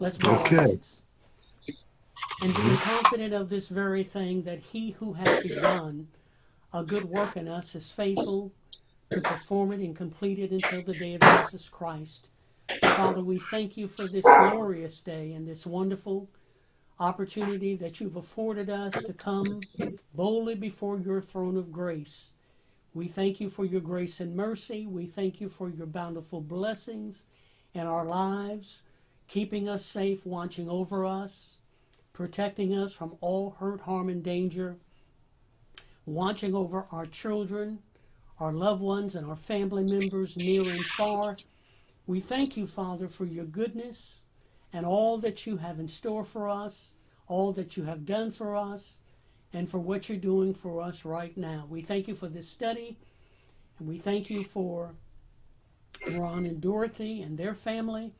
Let's go. Okay. And being confident of this very thing, that he who hath begun a good work in us is faithful to perform it and complete it until the day of Jesus Christ. Father, we thank you for this glorious day and this wonderful opportunity that you've afforded us to come boldly before your throne of grace. We thank you for your grace and mercy. We thank you for your bountiful blessings in our lives, keeping us safe, watching over us, protecting us from all hurt, harm, and danger, watching over our children, our loved ones, and our family members near and far. We thank you, Father, for your goodness and all that you have in store for us, all that you have done for us, and for what you're doing for us right now. We thank you for this study, and we thank you for Ron and Dorothy and their family.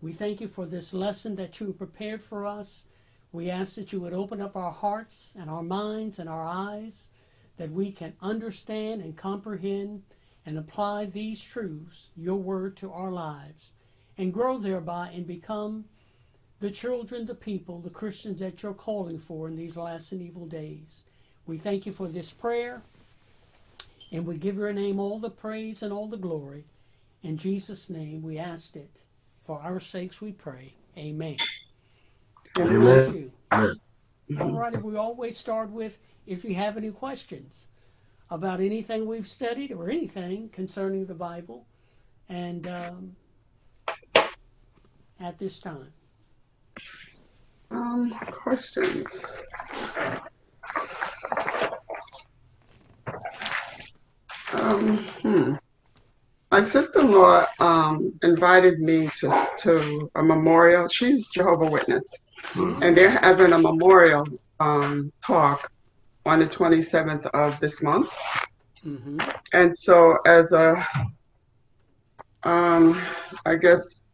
We thank you for this lesson that you prepared for us. We ask that you would open up our hearts and our minds and our eyes, that we can understand and comprehend and apply these truths, your word, to our lives, and grow thereby and become the children, the people, the Christians that you're calling for in these last and evil days. We thank you for this prayer, and we give your name all the praise and all the glory. In Jesus' name we asked it. For our sakes we pray. Amen. Amen. All right, we always start with, if you have any questions about anything we've studied or anything concerning the Bible, and at this time. Questions. My sister-in-law invited me to a memorial. She's Jehovah Witness, and they're having a memorial talk on the 27th of this month. And so as a, I guess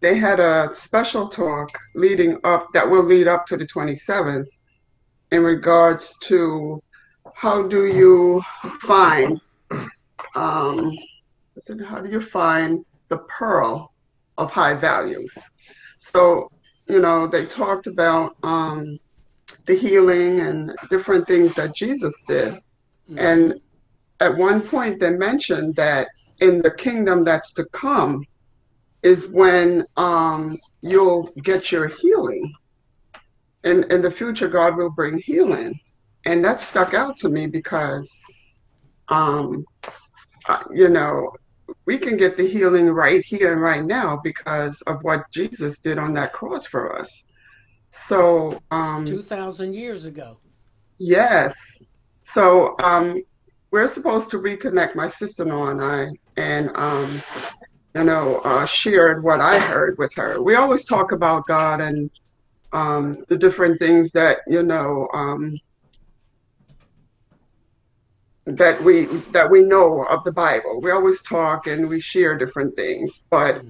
they had a special talk leading up, that will lead up to the 27th, in regards to how do you find, how do you find the pearl of high values? So, you know, they talked about the healing and different things that Jesus did. And at one point they mentioned that in the kingdom that's to come is when you'll get your healing. In the future, God will bring healing. And that stuck out to me because, you know, we can get the healing right here and right now because of what Jesus did on that cross for us. So 2,000 years ago. Yes. So we're supposed to reconnect, my sister-in-law and I, and you know, shared what I heard with her. We always talk about God and the different things that, you know, that we know of the Bible. We always talk and we share different things. But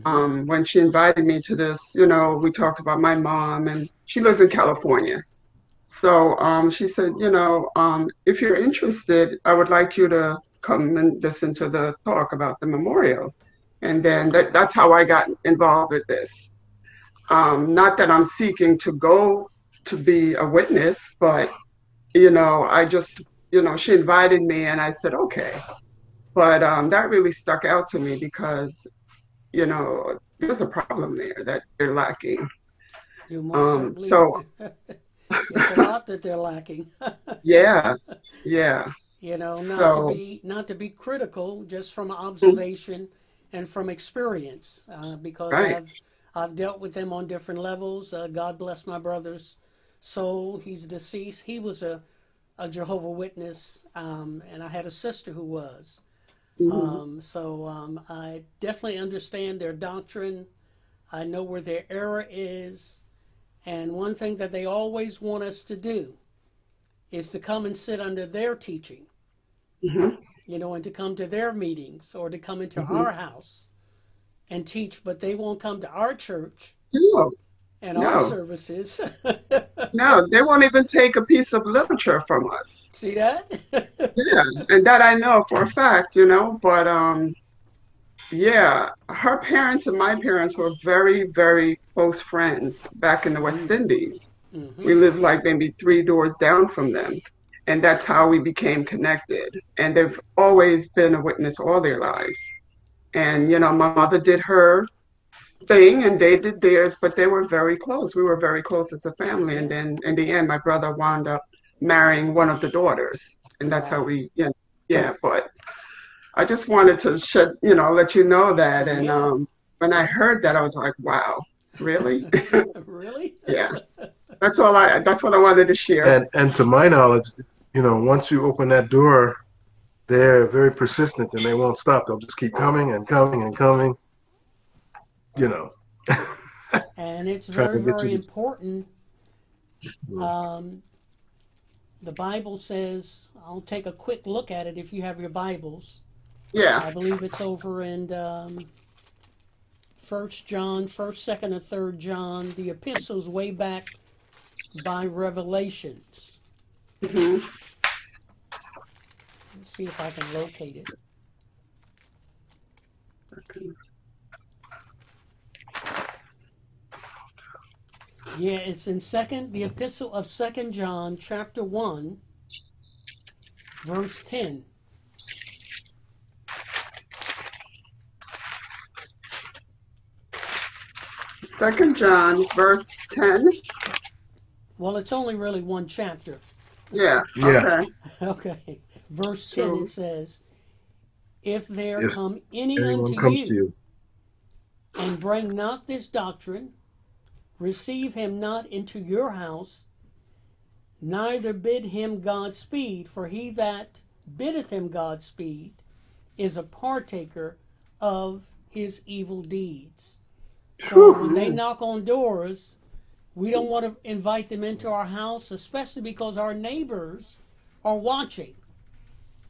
when she invited me to this, you know, we talked about my mom, and she lives in California. So she said, you know, if you're interested, I would like you to come and listen to the talk about the memorial. And then that's how I got involved with this. Not that I'm seeking to go to be a witness, but, you know, I just, you know, she invited me and I said, okay. But that really stuck out to me because, you know, there's a problem there that they're lacking. You must so it's a lot that they're lacking. Yeah. You know, not to be critical, just from observation and from experience, because I've dealt with them on different levels. God bless my brother's soul. He's deceased. He was a Jehovah Witness, and I had a sister who was. So I definitely understand their doctrine. I know where their error is. And one thing that they always want us to do is to come and sit under their teaching, you know, and to come to their meetings or to come into our house and teach, but they won't come to our church. And our services. No, they won't even take a piece of literature from us. See that? Yeah, and that I know for a fact, you know, but Yeah, her parents and my parents were very, very close friends back in the West Indies. Mm-hmm. We lived like maybe 3 doors down from them. And that's how we became connected. And they've always been a witness all their lives. And, you know, my mother did her thing and they did theirs, but they were very close. We were very close as a family. And then in the end, my brother wound up marrying one of the daughters. And that's how we, you know, yeah, but I just wanted to shed, you know, let you know that. And when I heard that, I was like, wow, really? Really? Yeah. That's all I, that's what I wanted to share. And to my knowledge, you know, once you open that door, they're very persistent and they won't stop. They'll just keep coming and coming and coming, you know. And it's very, very important. The Bible says, I'll take a quick look at it if you have your Bibles. Yeah. I believe it's over in First John, 1st, 2nd, and 3rd John, the epistles way back by Revelations. Mm-hmm. Let's see if I can locate it. Yeah, it's in the epistle of 2 John, chapter 1, verse 10. Second John, verse 10. Well, it's only really one chapter. Yeah. Yeah. Okay. Okay. Verse 10, so, it says, if there come any unto you, and bring not this doctrine, receive him not into your house, neither bid him Godspeed, for he that biddeth him Godspeed is a partaker of his evil deeds. So when they knock on doors, we don't want to invite them into our house, especially because our neighbors are watching.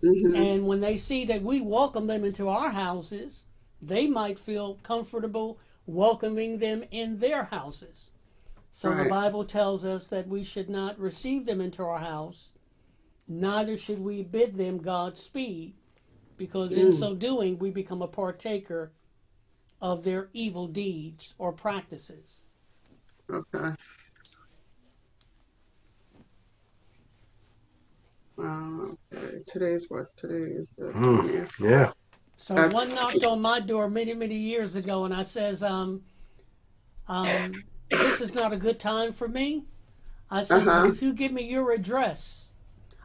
Mm-hmm. And when they see that we welcome them into our houses, they might feel comfortable welcoming them in their houses. So the Bible tells us that we should not receive them into our house, neither should we bid them Godspeed, because in so doing we become a partaker of their evil deeds or practices. Okay. Today's what? Today is the... yeah. So one knocked on my door many, many years ago, and I says, this is not a good time for me. I said, if you give me your address,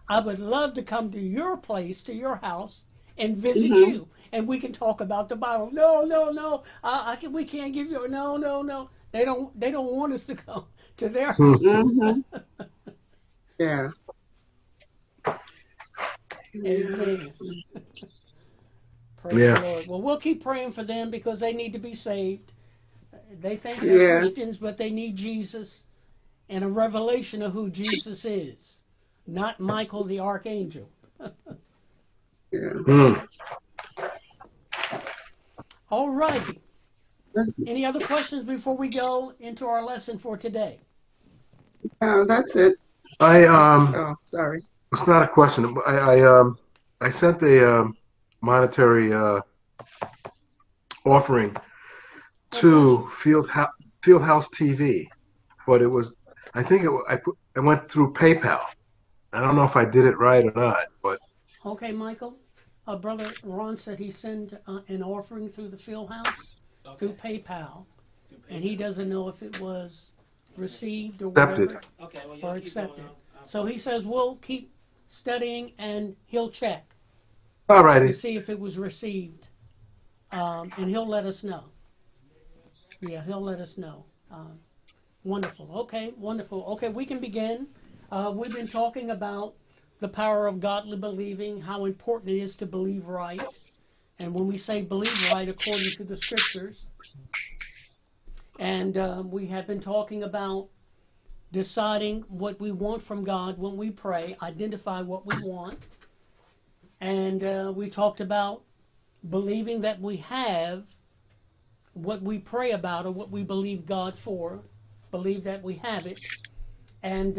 I would love to come to your place, to your house, and visit you, and we can talk about the Bible. No, we can't give you, no. They don't want us to come to their house. Yeah. Amen. Yeah. Lord. Well, we'll keep praying for them because they need to be saved. They think they're Christians, but they need Jesus and a revelation of who Jesus is, not Michael the Archangel. All righty. Any other questions before we go into our lesson for today? No, that's it. Sorry. It's not a question. I sent a monetary offering to Fieldhouse TV, but it was, I went through PayPal. I don't know if I did it right or not, but. Okay, Michael. Brother Ron said he sent an offering through the Fieldhouse, through PayPal, and he doesn't know if it was received or accepted. Okay, well, or accepted. So he says we'll keep studying and he'll check. All righty. To see if it was received, and he'll let us know. Yeah, he'll let us know. Wonderful. Okay, wonderful. Okay, we can begin. We've been talking about the power of godly believing, how important it is to believe right. And when we say believe right according to the scriptures, and we have been talking about deciding what we want from God when we pray, identify what we want. And we talked about believing that we have what we pray about or what we believe God for, believe that we have it. And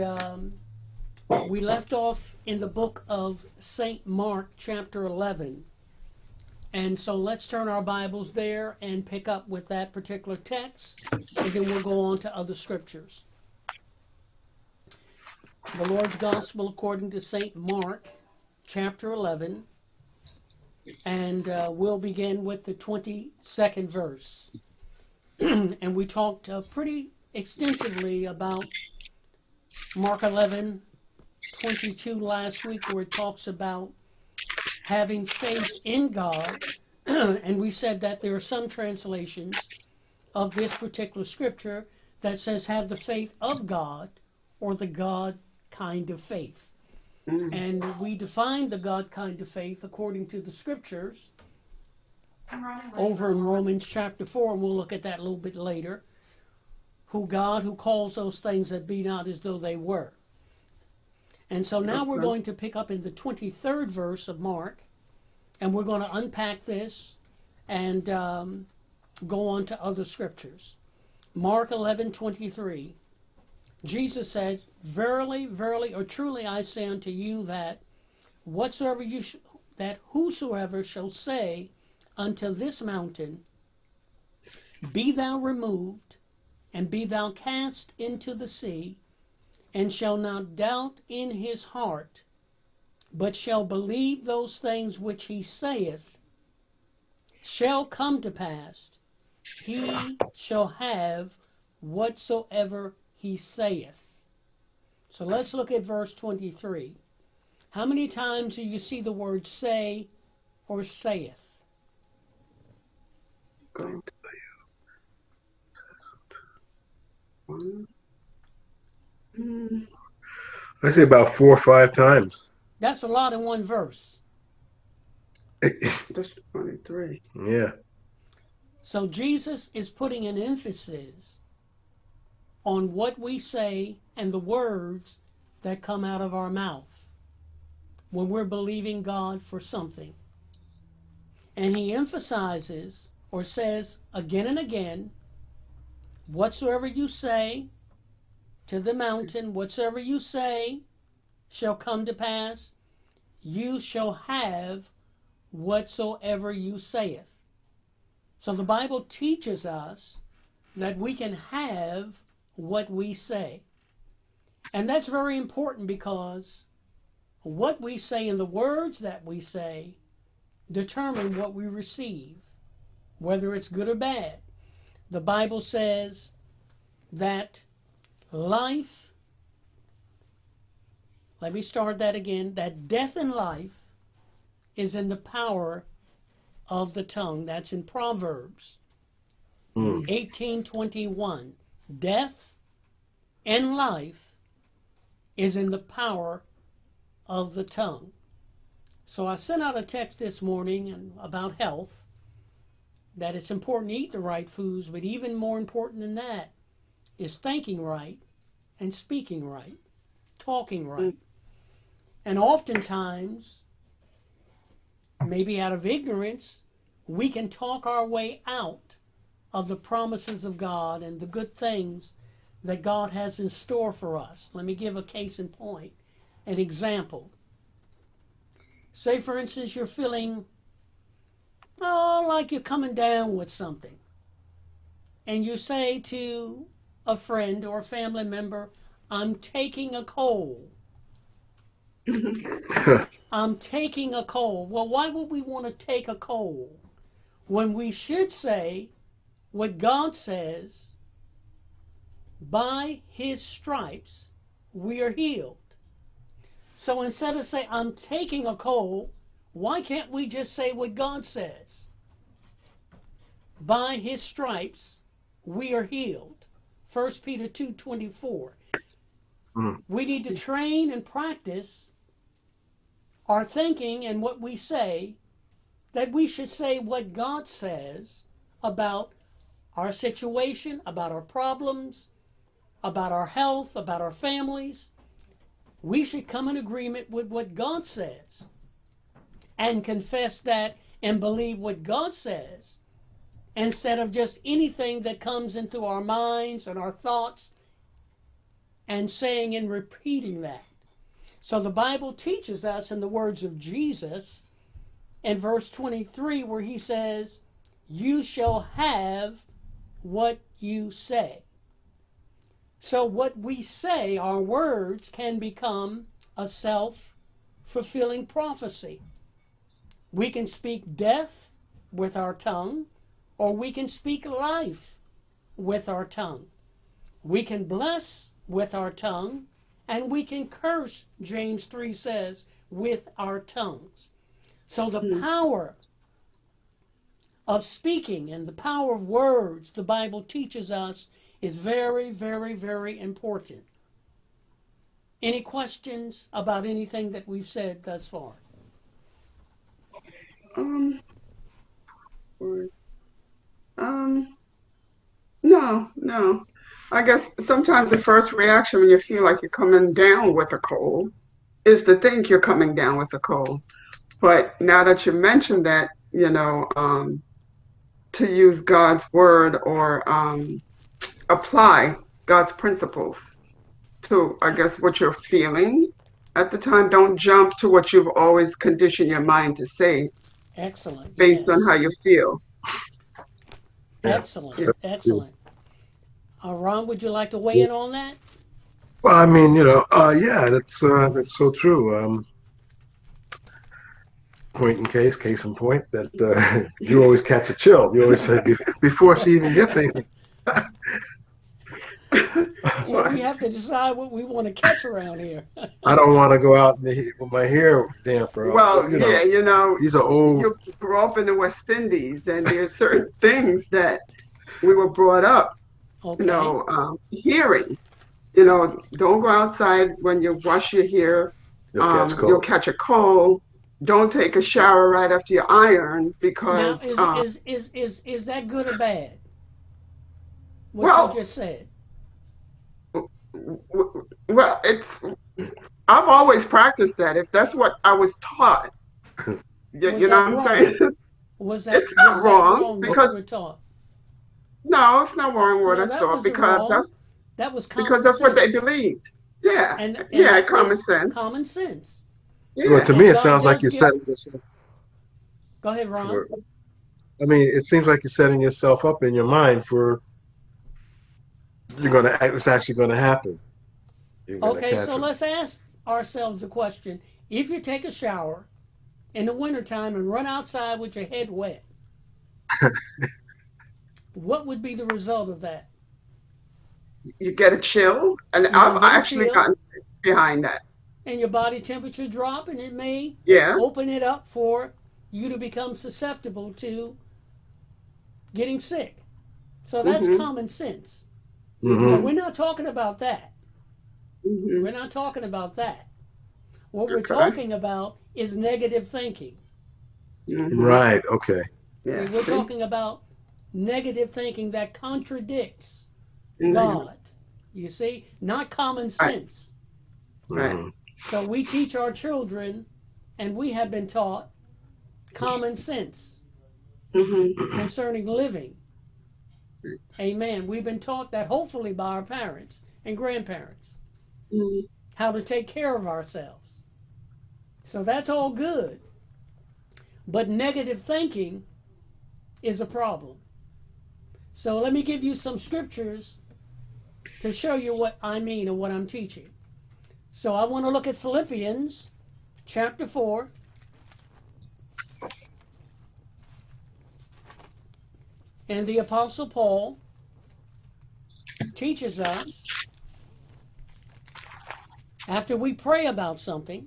we left off in the book of St. Mark, chapter 11. And so let's turn our Bibles there and pick up with that particular text, and then we'll go on to other scriptures. The Lord's Gospel according to St. Mark, chapter 11, and we'll begin with the 22nd verse. And we talked pretty extensively about Mark 11:22 last week, where it talks about having faith in God, and we said that there are some translations of this particular scripture that says have the faith of God, or the God kind of faith. And we define the God kind of faith according to the scriptures over in Romans chapter 4, and we'll look at that a little bit later. Who God, who calls those things that be not as though they were. And so now we're going to pick up in the 23rd verse of Mark, and we're going to unpack this and go on to other scriptures. Mark 11:23, Jesus says, "Verily, verily, or truly, I say unto you that whosoever shall say unto this mountain, Be thou removed, and be thou cast into the sea, and shall not doubt in his heart, but shall believe those things which he saith shall come to pass, he shall have whatsoever he saith." So let's look at verse 23. How many times do you see the word say or saith? Going to you. One. I say about 4 or 5 times. That's a lot in one verse. That's 23. Yeah. So Jesus is putting an emphasis on what we say and the words that come out of our mouth when we're believing God for something. And he emphasizes or says again and again, whatsoever you say to the mountain, whatsoever you say shall come to pass, you shall have whatsoever you saith. So the Bible teaches us that we can have what we say. And that's very important, because what we say and the words that we say determine what we receive, whether it's good or bad. The Bible says that death and life is in the power of the tongue. That's in Proverbs 18:21. Death and life is in the power of the tongue. So I sent out a text this morning about health, that it's important to eat the right foods, but even more important than that is thinking right and speaking right, talking right. And oftentimes, maybe out of ignorance, we can talk our way out of the promises of God and the good things that God has in store for us. Let me give a case in point, an example. Say, for instance, you're feeling, like you're coming down with something. And you say to a friend or a family member, I'm taking a cold. I'm taking a cold. Well, why would we want to take a cold when we should say what God says, by his stripes we are healed? So instead of saying, I'm taking a cold, why can't we just say what God says? By his stripes we are healed. First Peter 2:24. We need to train and practice our thinking and what we say, that we should say what God says about our situation, about our problems, about our health, about our families. We should come in agreement with what God says and confess that and believe what God says, instead of just anything that comes into our minds and our thoughts and saying and repeating that. So the Bible teaches us in the words of Jesus in verse 23 where he says, you shall have what you say. So what we say, our words, can become a self-fulfilling prophecy. We can speak death with our tongue, or we can speak life with our tongue. We can bless with our tongue, and we can curse, James 3 says, with our tongues. So the power of speaking and the power of words, the Bible teaches us, is very, very, very important. Any questions about anything that we've said thus far? No. I guess sometimes the first reaction when you feel like you're coming down with a cold is to think you're coming down with a cold. But now that you mentioned that, you know, to use God's word or apply God's principles to, I guess, what you're feeling at the time. Don't jump to what you've always conditioned your mind to say. Excellent. Based on how you feel. Excellent. Yeah. Excellent. Ron, would you like to weigh in on that? Well, I mean, you know, yeah, that's so true. Point in case, case in point, that you always catch a chill. You always say before she even gets anything. So we have to decide what we want to catch around here. I don't want to go out with my hair damper. Well, you know, yeah, you know, these are old. You grew up in the West Indies, and there's certain things that we were brought up, okay, you know, hearing. You know, don't go outside when you wash your hair. You'll catch a cold. Don't take a shower right after you iron because. Now, is that good or bad? What you just said. Well, I've always practiced that. If that's what I was taught, you know what I'm saying? Was that it's not wrong because we were taught? No, it's not wrong what I thought because that's what they believed. Yeah, and yeah, common sense. Common sense. Yeah. Well, to me, it sounds like you're setting yourself. Go ahead, Ron. I mean, it seems like you're setting yourself up in your mind for. It's actually going to happen. Okay, so let's ask ourselves a question. If you take a shower in the wintertime and run outside with your head wet, what would be the result of that? You get a chill, and I've actually gotten behind that. And your body temperature drop, and it may open it up for you to become susceptible to getting sick. So that's common sense. Mm-hmm. So we're not talking about that. Mm-hmm. We're not talking about that. What we're talking about is negative thinking. Mm-hmm. Right, okay. Yeah. See, we're talking about negative thinking that contradicts God. You see? Not common sense. Right. So we teach our children, and we have been taught, common sense concerning living. Amen. We've been taught that hopefully by our parents and grandparents, how to take care of ourselves. So that's all good. But negative thinking is a problem. So let me give you some scriptures to show you what I mean and what I'm teaching. So I want to look at Philippians chapter 4. And the Apostle Paul teaches us, after we pray about something,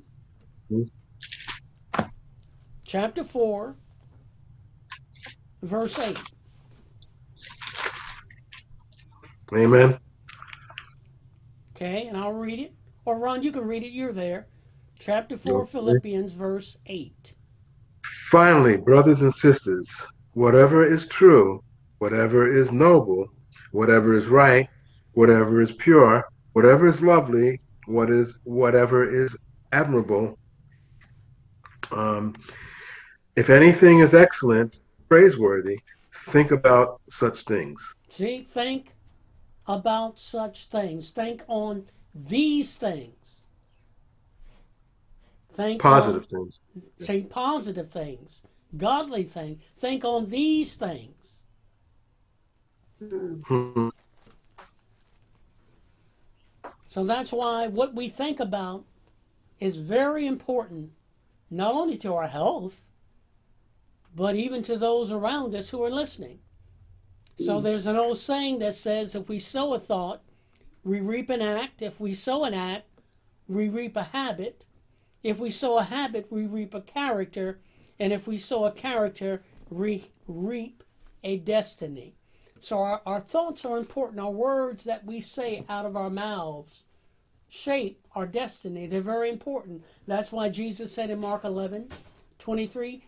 chapter 4, verse 8. Amen. Okay, and I'll read it. Or Ron, you can read it. You're there. Chapter 4, Philippians, verse 8. Finally, brothers and sisters, whatever is true, whatever is noble, whatever is right, whatever is pure, whatever is lovely, whatever is admirable, if anything is excellent, praiseworthy, think about such things. See, think about such things. Think on these things. Think positive on, things. Say positive things, godly things. Think on these things. Mm-hmm. So that's why what we think about is very important, not only to our health, but even to those around us who are listening. So there's an old saying that says, if we sow a thought, we reap an act. If we sow an act, we reap a habit. If we sow a habit, we reap a character. And if we sow a character, we reap a destiny. So our thoughts are important. Our words that we say out of our mouths shape our destiny. They're very important. That's why Jesus said in Mark 11:23,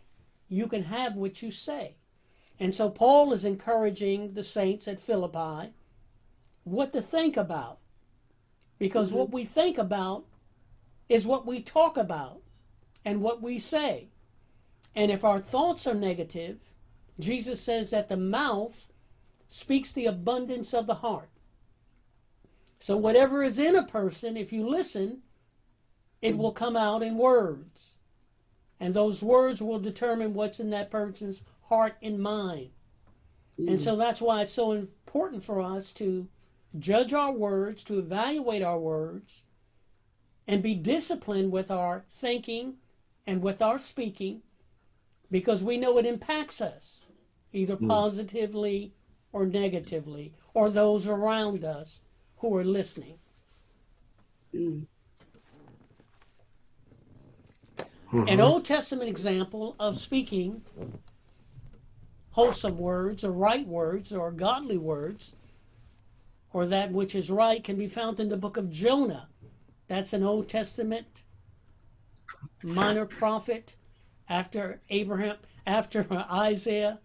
you can have what you say. And so Paul is encouraging the saints at Philippi what to think about. Because what we think about is what we talk about and what we say. And if our thoughts are negative, Jesus says that the mouth speaks the abundance of the heart. So whatever is in a person, if you listen, it will come out in words. And those words will determine what's in that person's heart and mind. And so that's why it's so important for us to judge our words, to evaluate our words, and be disciplined with our thinking and with our speaking, because we know it impacts us, either positively or negatively, or those around us who are listening. An Old Testament example of speaking wholesome words, or right words, or godly words, or that which is right, can be found in the book of Jonah. That's an Old Testament minor prophet after Abraham, after Isaiah,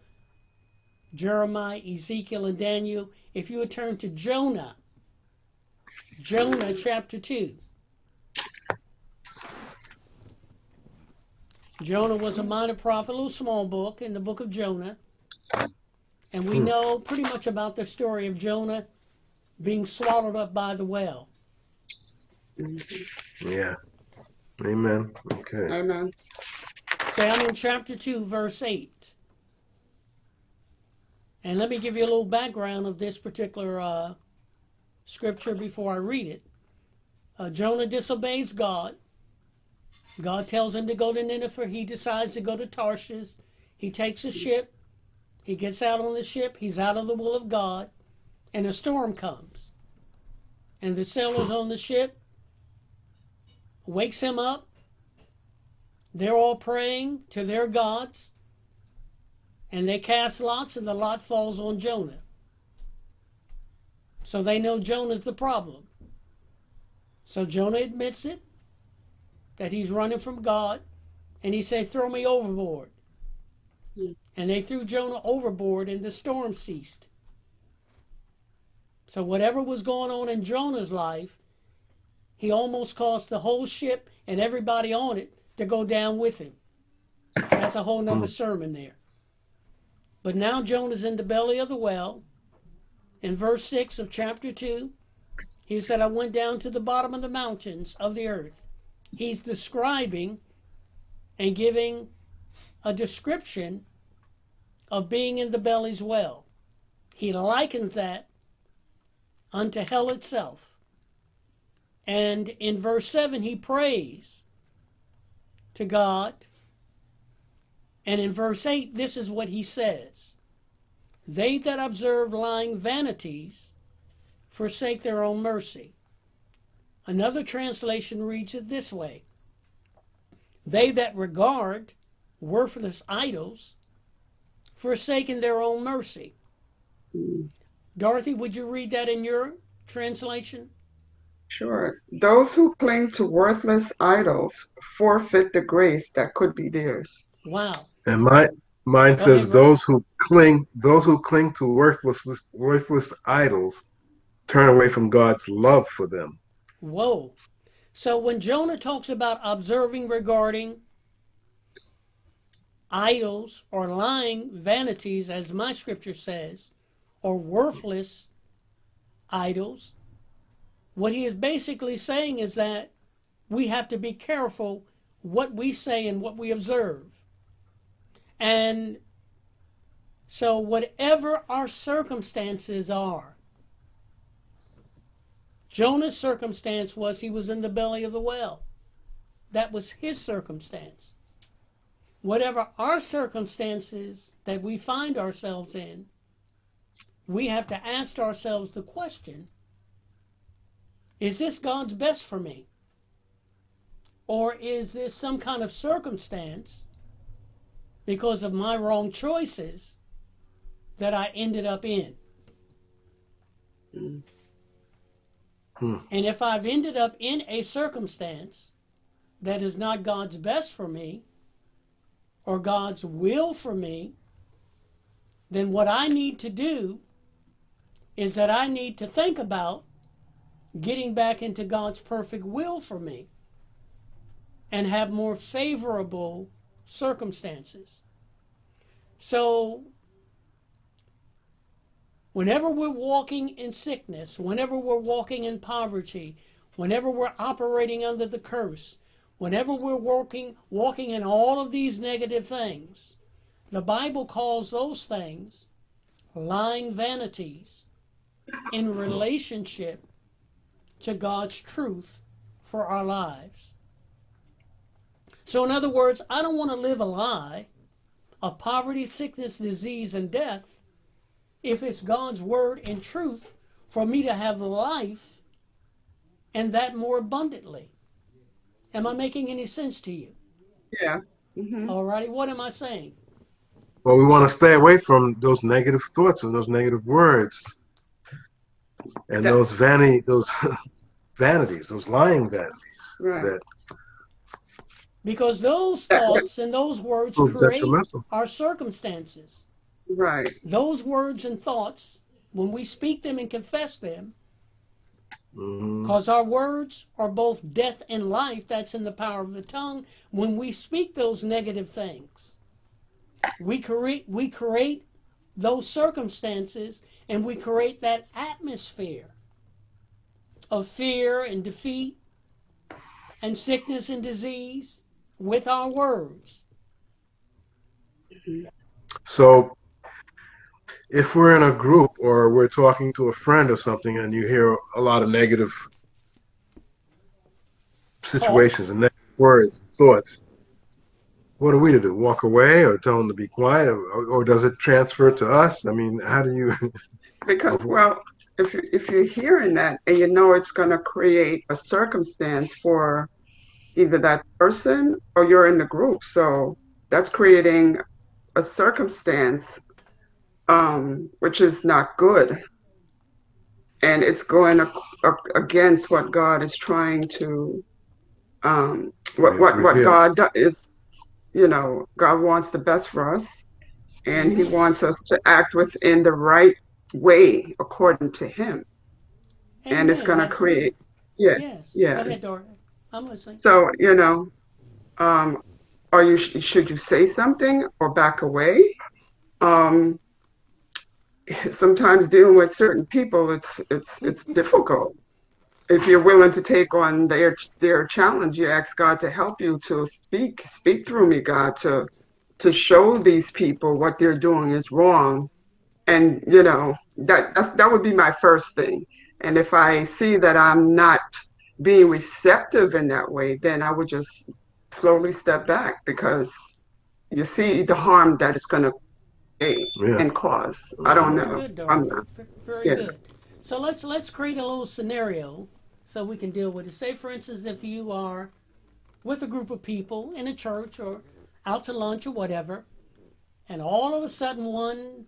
Jeremiah, Ezekiel, and Daniel. If you would turn to Jonah, Jonah chapter 2. Jonah was a minor prophet, a little small book in the book of Jonah. And we know pretty much about the story of Jonah being swallowed up by the whale. Yeah. Amen. Okay. Amen. Down in chapter 2, verse 8. And let me give you a little background of this particular scripture before I read it. Jonah disobeys God. God tells him to go to Nineveh. He decides to go to Tarshish. He takes a ship. He gets out on the ship. He's out of the will of God. And a storm comes. And the sailors on the ship wakes him up. They're all praying to their gods. And they cast lots, and the lot falls on Jonah. So they know Jonah's the problem. So Jonah admits it, that he's running from God, and he said, throw me overboard. And they threw Jonah overboard, and the storm ceased. So whatever was going on in Jonah's life, he almost caused the whole ship and everybody on it to go down with him. That's a whole nother sermon there. But now Jonah's in the belly of the whale. In verse 6 of chapter 2, he said, I went down to the bottom of the mountains of the earth. He's describing and giving a description of being in the belly's well. He likens that unto hell itself. And in verse 7, he prays to God. And in verse 8, this is what he says. They that observe lying vanities forsake their own mercy. Another translation reads it this way. They that regard worthless idols forsaken their own mercy. Dorothy, would you read that in your translation? Sure. Those who cling to worthless idols forfeit the grace that could be theirs. Wow. And mine says, okay, those who cling to worthless idols turn away from God's love for them. Whoa. So when Jonah talks about observing, regarding idols or lying vanities, as my scripture says, or worthless idols, what he is basically saying is that we have to be careful what we say and what we observe. And so whatever our circumstances are, Jonah's circumstance was he was in the belly of the whale. That was his circumstance. Whatever our circumstances that we find ourselves in, we have to ask ourselves the question, is this God's best for me? Or is this some kind of circumstance because of my wrong choices that I ended up in? And if I've ended up in a circumstance that is not God's best for me, or God's will for me, then what I need to do is that I need to think about getting back into God's perfect will for me and have more favorable circumstances. So whenever we're walking in sickness, whenever we're walking in poverty, whenever we're operating under the curse, whenever we're walking in all of these negative things, the Bible calls those things lying vanities in relationship to God's truth for our lives. So in other words, I don't want to live a lie of poverty, sickness, disease, and death if it's God's word and truth for me to have life and that more abundantly. Am I making any sense to you? Yeah. Mm-hmm. All righty. What am I saying? Well, we want to stay away from those negative thoughts and those negative words and those lying vanities. Right. Because those thoughts and those words create our circumstances. Right. Those words and thoughts, when we speak them and confess them, because our words are both death and life, that's in the power of the tongue. When we speak those negative things, we create those circumstances, and we create that atmosphere of fear and defeat and sickness and disease with our words. So if we're in a group or we're talking to a friend or something and you hear a lot of negative situations and negative words and thoughts, what are we to do? Walk away or tell them to be quiet? Or does it transfer to us? I mean, how do you... Because, well, if you're hearing that and you know it's going to create a circumstance for either that person or you're in the group, so that's creating a circumstance which is not good, and it's going against what God is trying to, what God is, you know, God wants the best for us, and He wants us to act within the right way according to Him, and it's going to create, Go ahead, Dora. I'm listening. So you know, should you say something or back away? Sometimes dealing with certain people, it's difficult. If you're willing to take on their challenge, you ask God to help you to speak through me, God, to show these people what they're doing is wrong. And, you know, that would be my first thing. And if I see that I'm not being receptive in that way, then I would just slowly step back, because you see the harm that it's going to and cause. I don't know. Good, I'm not. Very good. So let's create a little scenario so we can deal with it. Say, for instance, if you are with a group of people in a church or out to lunch or whatever, and all of a sudden one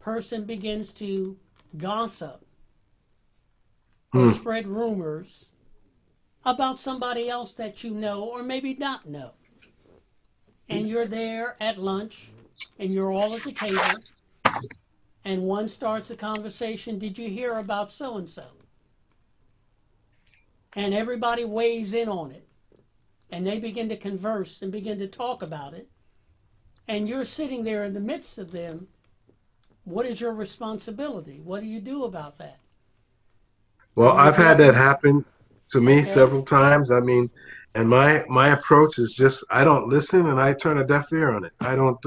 person begins to gossip or spread rumors about somebody else that you know or maybe not know. And you're there at lunch, and you're all at the table, and one starts the conversation, did you hear about so-and-so? And everybody weighs in on it, and they begin to converse and begin to talk about it, and you're sitting there in the midst of them. What is your responsibility? What do you do about that? Well, I've had that happen to me several times. I mean, And my approach is just, I don't listen and I turn a deaf ear on it. I don't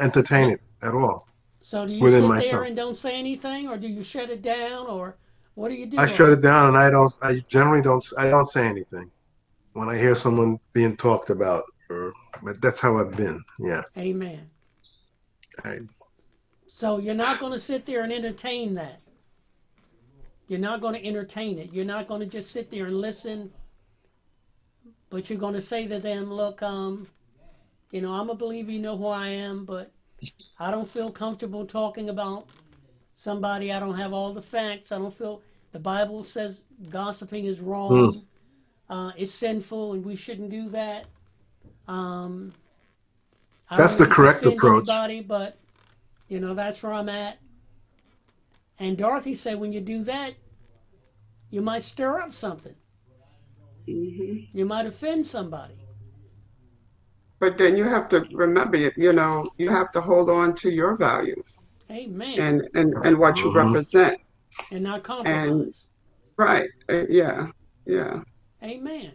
entertain it at all. So do you sit there and don't say anything, or do you shut it down, or what do you do? I shut it down, and I generally don't say anything when I hear someone being talked about, but that's how I've been. Yeah. Amen. So you're not going to sit there and entertain that. You're not going to entertain it. You're not going to just sit there and listen, but you're going to say to them, look, you know, I'm a believer, you know who I am, but I don't feel comfortable talking about somebody. I don't have all the facts. I don't feel, the Bible says gossiping is wrong. It's sinful and we shouldn't do that. That's the correct approach. Anybody, but, you know, that's where I'm at. And Dorothy said when you do that, you might stir up something. Mm-hmm. You might offend somebody. But then you have to remember, you know, you have to hold on to your values. Amen. And what you represent. And not compromise. And, right. Yeah. Yeah. Amen.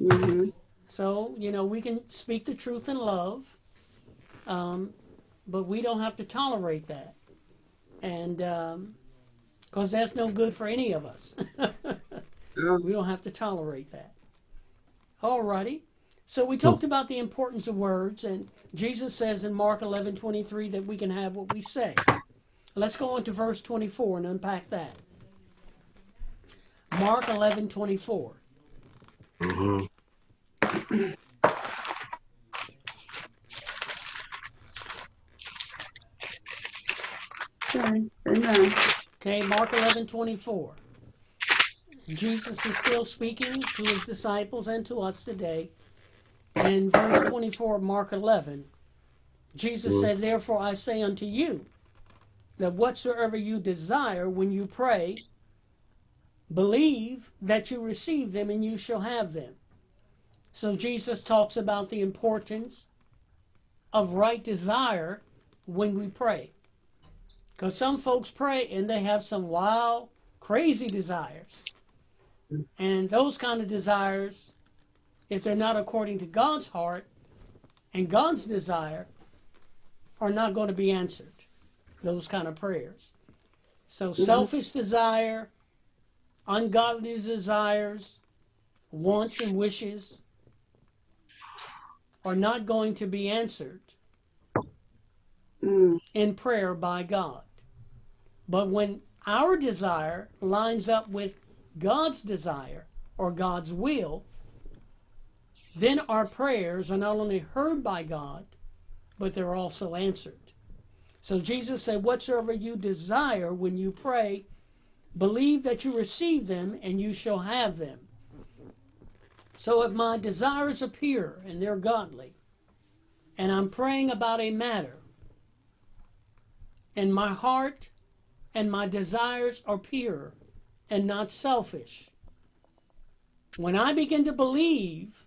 Mm-hmm. So, you know, we can speak the truth in love, but we don't have to tolerate that. And because that's no good for any of us. We don't have to tolerate that. All righty. So we talked about the importance of words, and Jesus says in Mark 11:23 that we can have what we say. Let's go on to verse 24 and unpack that. Mark 11:24. Mm-hmm. Amen. Okay, Mark 11:24. Jesus is still speaking to his disciples and to us today. In verse 24 of Mark 11, Jesus said, therefore I say unto you, that whatsoever you desire when you pray, believe that you receive them and you shall have them. So Jesus talks about the importance of right desire when we pray. Because some folks pray and they have some wild, crazy desires. And those kind of desires, if they're not according to God's heart and God's desire, are not going to be answered, those kind of prayers. So selfish desire, ungodly desires, wants and wishes are not going to be answered in prayer by God. But when our desire lines up with God's desire or God's will, then our prayers are not only heard by God, but they're also answered. So Jesus said, whatsoever you desire when you pray, believe that you receive them and you shall have them. So if my desires are pure and they're godly, and I'm praying about a matter, and my heart and my desires are pure and not selfish, when I begin to believe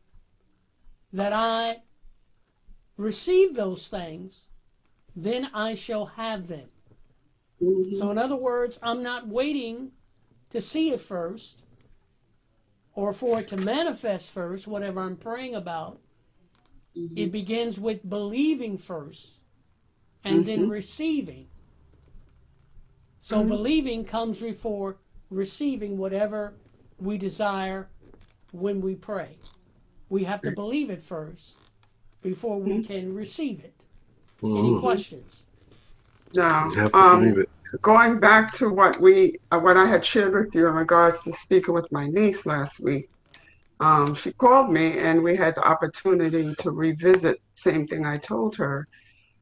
that I receive those things, then I shall have them. Mm-hmm. So in other words, I'm not waiting to see it first or for it to manifest first, whatever I'm praying about. Mm-hmm. It begins with believing first and then receiving. So believing comes before receiving whatever we desire when we pray. We have to believe it first before we can receive it. Any questions? No. Going back to what I had shared with you in regards to speaking with my niece last week, she called me and we had the opportunity to revisit the same thing I told her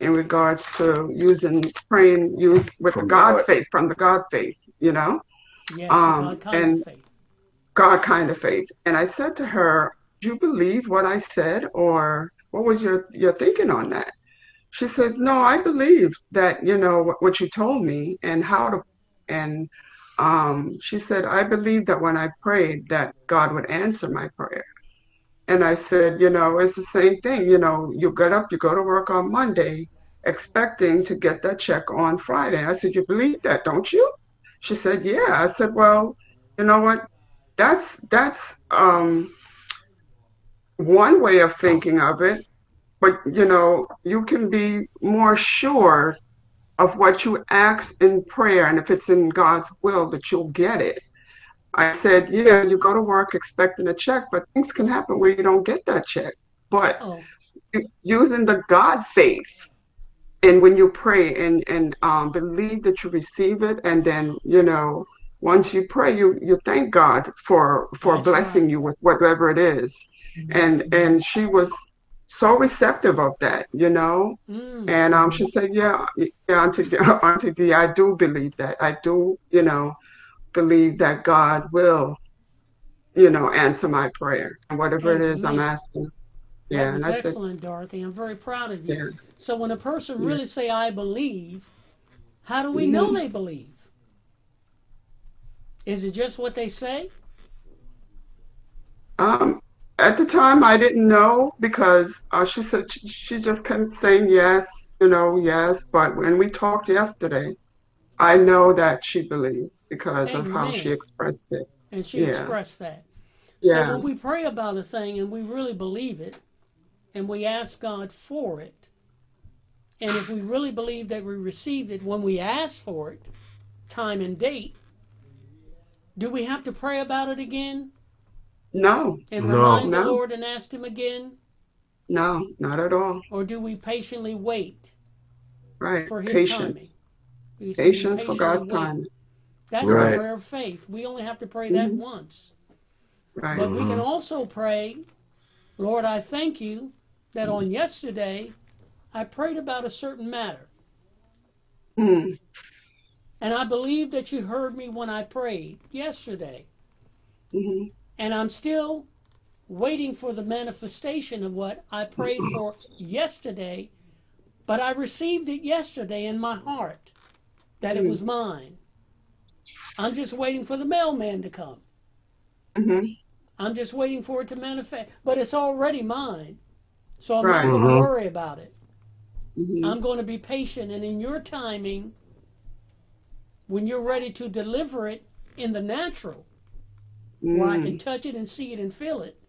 in regards to praying with the God faith, you know? Yes, God kind of faith. And I said to her, do you believe what I said, or what was your thinking on that? She says, no, I believe that, you know, what you told me and how to, and she said, I believe that when I prayed that God would answer my prayer. And I said, you know, it's the same thing. You know, you get up, you go to work on Monday, expecting to get that check on Friday. I said, you believe that, don't you? She said, yeah. I said, well, you know what? That's one way of thinking of it, but you know, you can be more sure of what you ask in prayer, and if it's in God's will, that you'll get it. I said, yeah, you go to work expecting a check, but things can happen where you don't get that check. But using the God faith, and when you pray and believe that you receive it, and then, you know, once you pray, you thank God for blessing you with whatever it is. Mm-hmm. And she was so receptive of that, you know. Mm-hmm. And she said, yeah, Auntie D, I do believe that. I do, you know, believe that God will, you know, answer my prayer. And whatever it is I'm asking. Yeah, and that's excellent, Dorothy. I'm very proud of you. Yeah. So when a person really say, I believe, how do we know they believe? Is it just what they say? At the time, I didn't know, because she said she just kept saying yes, you know, yes. But when we talked yesterday, I know that she believed because of how she expressed it. And she expressed that. Yeah. So when we pray about a thing and we really believe it and we ask God for it, and if we really believe that we received it when we ask for it, time and date, do we have to pray about it again? No. And remind the Lord and ask Him again? No, not at all. Or do we patiently wait for His timing? Patience for God's time. That's a prayer of faith. We only have to pray that once. Right. But we can also pray, Lord, I thank you that on yesterday I prayed about a certain matter. Mm. And I believe that you heard me when I prayed yesterday. Mm-hmm. And I'm still waiting for the manifestation of what I prayed for yesterday, but I received it yesterday in my heart that it was mine. I'm just waiting for the mailman to come. Mm-hmm. I'm just waiting for it to manifest, but it's already mine, so I'm not going to worry about it. Mm-hmm. I'm going to be patient, and in your timing, when you're ready to deliver it in the natural, where I can touch it and see it and feel it.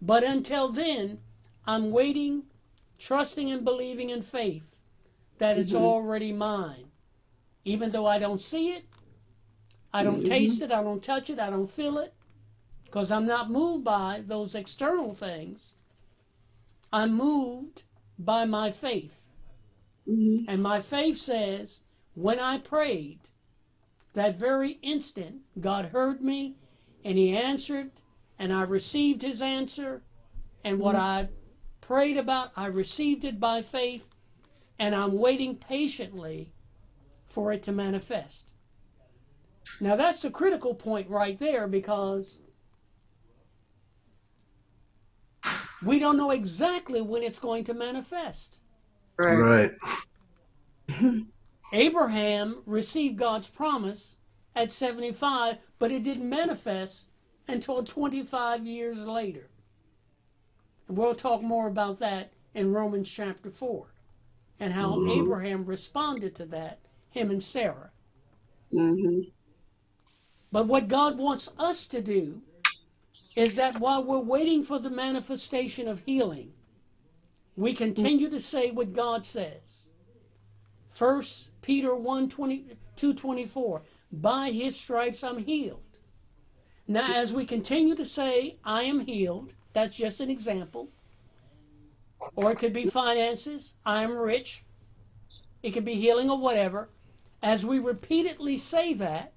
But until then, I'm waiting, trusting and believing in faith that it's already mine. Even though I don't see it, I don't taste it, I don't touch it, I don't feel it, because I'm not moved by those external things. I'm moved by my faith. Mm-hmm. And my faith says, when I prayed, that very instant, God heard me, and He answered, and I received His answer, and what I prayed about, I received it by faith, and I'm waiting patiently for it to manifest. Now, that's the critical point right there, because we don't know exactly when it's going to manifest. Right. Abraham received God's promise at 75, but it didn't manifest until 25 years later. And we'll talk more about that in Romans chapter 4 and how Abraham responded to that, him and Sarah. Mm-hmm. But what God wants us to do is that while we're waiting for the manifestation of healing, we continue to say what God says. First Peter 2:24, by His stripes I'm healed. Now, as we continue to say, I am healed, that's just an example. Or it could be finances, I am rich. It could be healing or whatever. As we repeatedly say that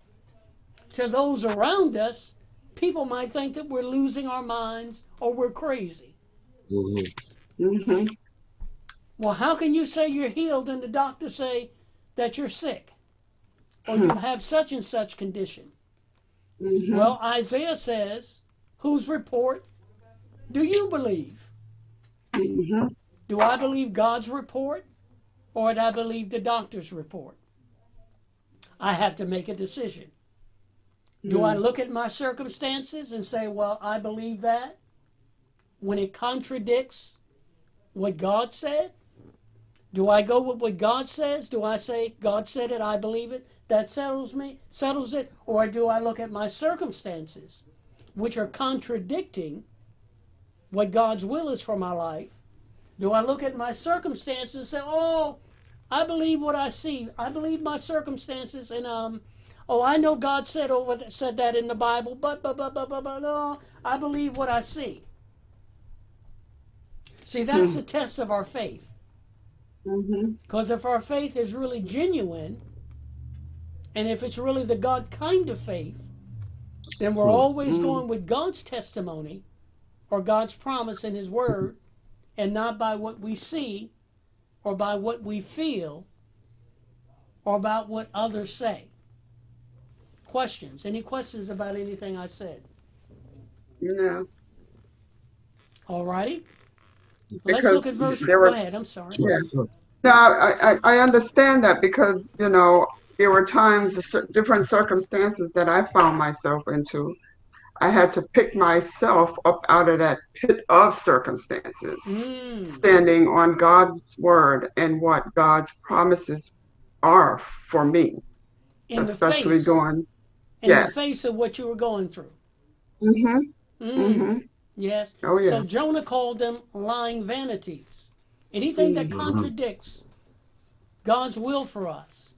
to those around us, people might think that we're losing our minds or we're crazy. Mm-hmm. Mm-hmm. Well, how can you say you're healed and the doctor say that you're sick or you have such and such condition? Mm-hmm. Well, Isaiah says, whose report do you believe? Mm-hmm. Do I believe God's report or do I believe the doctor's report? I have to make a decision. Do I look at my circumstances and say, well, I believe that when it contradicts what God said? Do I go with what God says? Do I say, God said it, I believe it, that settles it? Or do I look at my circumstances which are contradicting what God's will is for my life? Do I look at my circumstances and say, oh, I believe what I see. I believe my circumstances, and oh, I know God said said that in the Bible, but no, I believe what I see. See, that's the test of our faith. Because if our faith is really genuine, and if it's really the God kind of faith, then we're always going with God's testimony or God's promise in His Word, and not by what we see or by what we feel or about what others say. Questions? Any questions about anything I said? No. All righty. Let's look at verse. Go ahead. I'm sorry. Yeah. No, I understand that, because, you know, there were times, different circumstances that I found myself into. I had to pick myself up out of that pit of circumstances, standing on God's word and what God's promises are for me, in the face of what you were going through. Yes. Oh, yeah. So Jonah called them lying vanities. Anything that contradicts God's will for us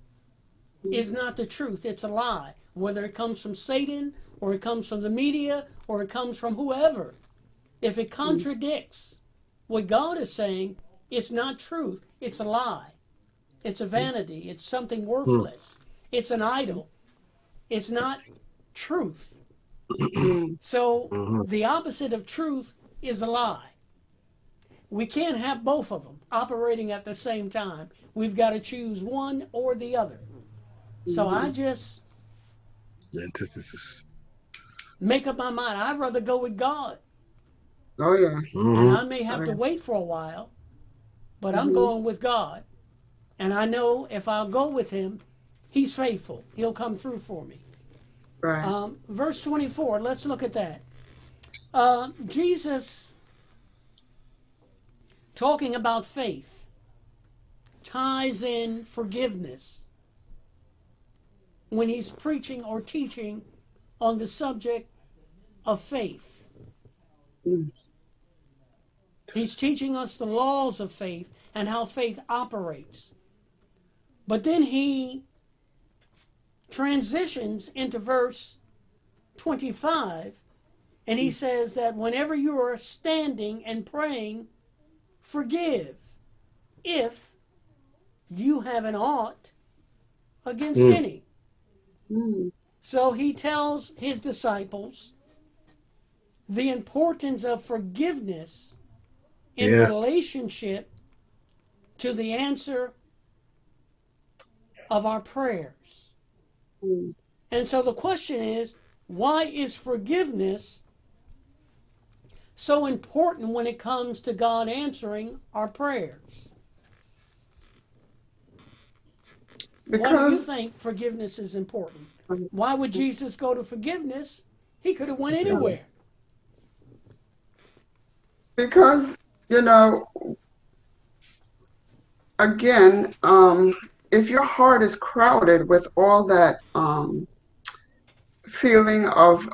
is not the truth. It's a lie. Whether it comes from Satan or it comes from the media or it comes from whoever, if it contradicts what God is saying, it's not truth. It's a lie. It's a vanity. It's something worthless. It's an idol. It's not truth. So the opposite of truth is a lie. We can't have both of them operating at the same time. We've got to choose one or the other. So I just make up my mind. I'd rather go with God. Oh yeah. And I may have to wait for a while, but I'm going with God. And I know if I'll go with Him, He's faithful. He'll come through for me. Right. Verse 24, let's look at that. Jesus, talking about faith, ties in forgiveness when He's preaching or teaching on the subject of faith. He's teaching us the laws of faith and how faith operates. But then He transitions into verse 25, and He says that whenever you are standing and praying, forgive if you have an aught against any. So He tells His disciples the importance of forgiveness in relationship to the answer of our prayers. And so the question is, why is forgiveness so important when it comes to God answering our prayers? Because why do you think forgiveness is important? Why would Jesus go to forgiveness? He could have went anywhere. Because, you know, again, if your heart is crowded with all that feeling of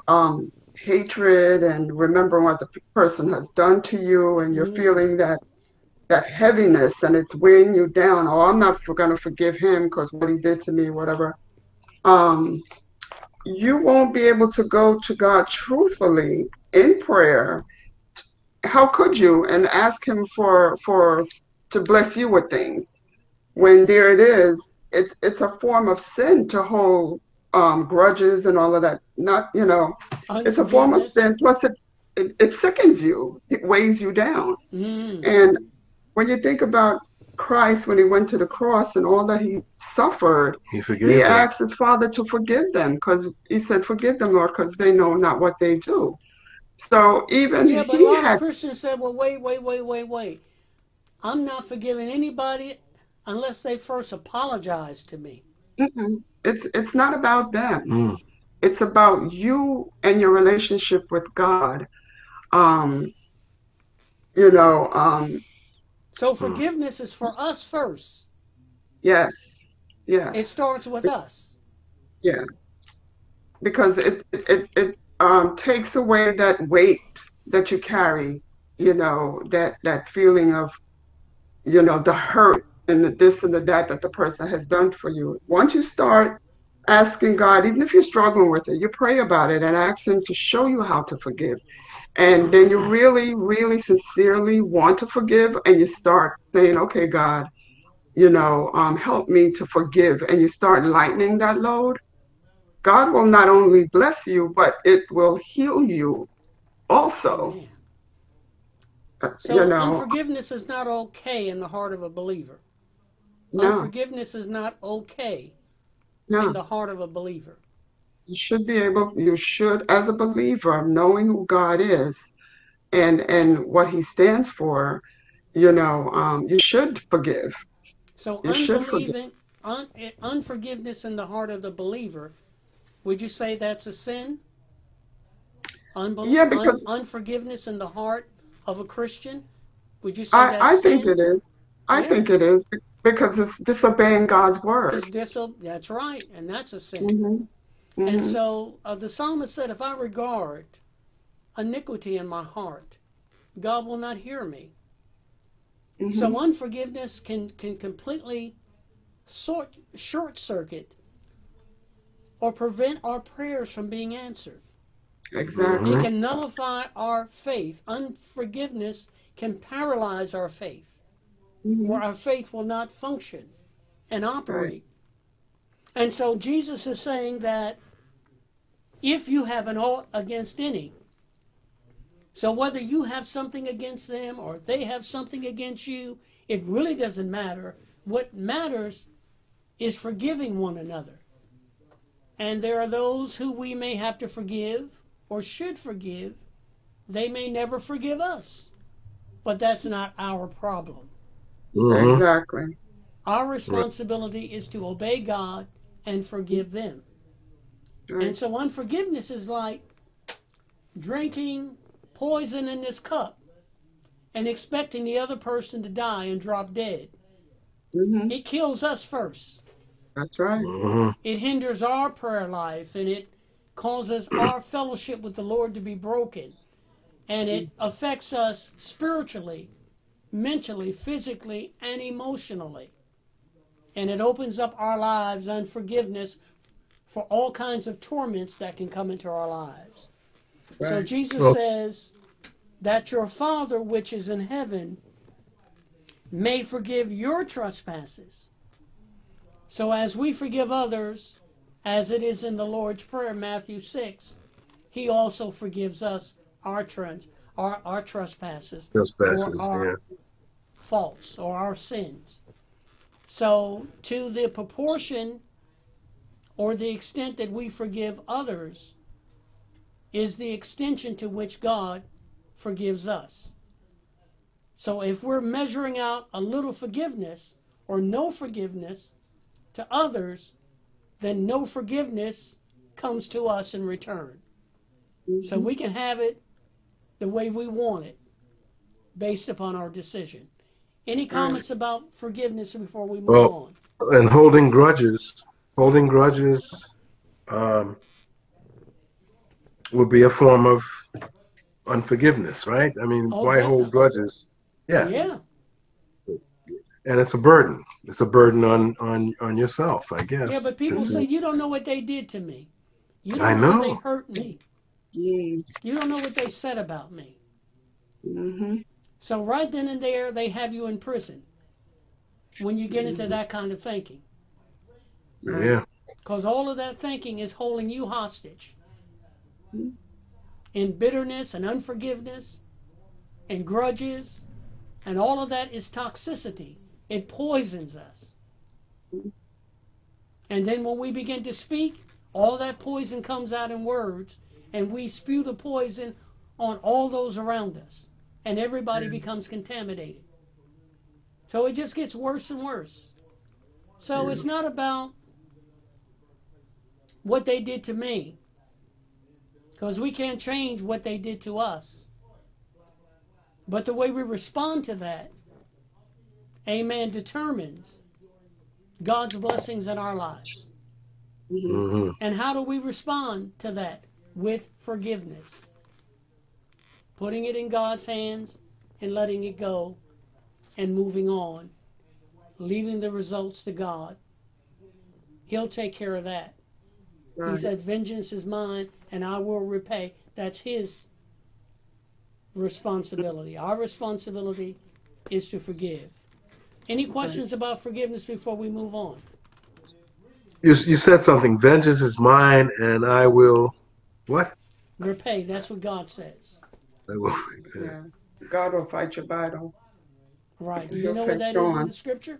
hatred and remembering what the person has done to you, and you're feeling that heaviness, and it's weighing you down, oh, I'm not going to forgive him because what he did to me, whatever, you won't be able to go to God truthfully in prayer. How could you? And ask Him to bless you with things, when there it is, it's a form of sin to hold grudges and all of that. Not, you know, it's a form of sin. Plus, it sickens you. It weighs you down. And when you think about Christ, when He went to the cross and all that He suffered, He asked His Father to forgive them, because He said, "Forgive them, Lord, because they know not what they do." So even but a lot of Christians said, "Well, wait. I'm not forgiving anybody unless they first apologize to me." It's not about them. It's about you and your relationship with God. So forgiveness is for us first. Yes. It starts with us. Yeah. Because it takes away that weight that you carry, you know, that feeling of, you know, the hurt and the this and the that the person has done for you. Once you start asking God, even if you're struggling with it, you pray about it and ask him to show you how to forgive. And then you really, really sincerely want to forgive, and you start saying, okay, God, you know, help me to forgive. And you start lightening that load. God will not only bless you, but it will heal you also. So you know, unforgiveness is not okay in the heart of a believer. No. Unforgiveness is not okay in the heart of a believer. You should be able, you should, as a believer, knowing who God is and what he stands for, you know, you should forgive. So unforgiveness in the heart of the believer, would you say that's a sin? Because unforgiveness in the heart of a Christian, would you say that's a sin? I think it is. I think it is, because it's disobeying God's word. That's right, and that's a sin. Mm-hmm. Mm-hmm. And so the psalmist said, if I regard iniquity in my heart, God will not hear me. Mm-hmm. So unforgiveness can completely short circuit or prevent our prayers from being answered. Exactly. It can nullify our faith. Unforgiveness can paralyze our faith, mm-hmm. where our faith will not function and operate. Right. And so Jesus is saying that if you have an ought against any, so whether you have something against them or they have something against you, it really doesn't matter. What matters is forgiving one another. And there are those who we may have to forgive or should forgive. They may never forgive us, but that's not our problem. Mm-hmm. Exactly. Our responsibility is to obey God and forgive them. And so unforgiveness is like drinking poison in this cup and expecting the other person to die and drop dead. Mm-hmm. It kills us first. That's right. Mm-hmm. It hinders our prayer life, and it causes our fellowship with the Lord to be broken. And it affects us spiritually, mentally, physically, and emotionally. And it opens up our lives, unforgiveness, for all kinds of torments that can come into our lives. Right. So Jesus says that your Father which is in heaven may forgive your trespasses. So as we forgive others, as it is in the Lord's Prayer, Matthew 6, he also forgives us our trespasses, or our faults or our sins. So to the proportion or the extent that we forgive others is the extension to which God forgives us. So if we're measuring out a little forgiveness or no forgiveness to others, then no forgiveness comes to us in return. Mm-hmm. So we can have it the way we want it based upon our decision. Any comments about forgiveness before we move on? And holding grudges would be a form of unforgiveness, right? I mean, why hold grudges? Yeah. And it's a burden. It's a burden on yourself, I guess. Yeah, but people say, you don't know what they did to me. You don't know they hurt me. You don't know what they said about me. Mm-hmm. So right then and there, they have you in prison when you get into that kind of thinking. Yeah. Because all of that thinking is holding you hostage in bitterness and unforgiveness and grudges, and all of that is toxicity. It poisons us. And then when we begin to speak, all that poison comes out in words, and we spew the poison on all those around us, and everybody becomes contaminated. So it just gets worse and worse. So it's not about what they did to me, because we can't change what they did to us. But the way we respond to that, amen, determines God's blessings in our lives. Mm-hmm. And how do we respond to that? with forgiveness, putting it in God's hands and letting it go and moving on, leaving the results to God. He'll take care of that. Right. He said, vengeance is mine and I will repay. That's his responsibility. Our responsibility is to forgive. Any questions about forgiveness before we move on? You said something. Vengeance is mine and I will what? Repay. That's what God says. I will repay. Yeah. God will fight your battle. Right. Do you know what that is in the scripture?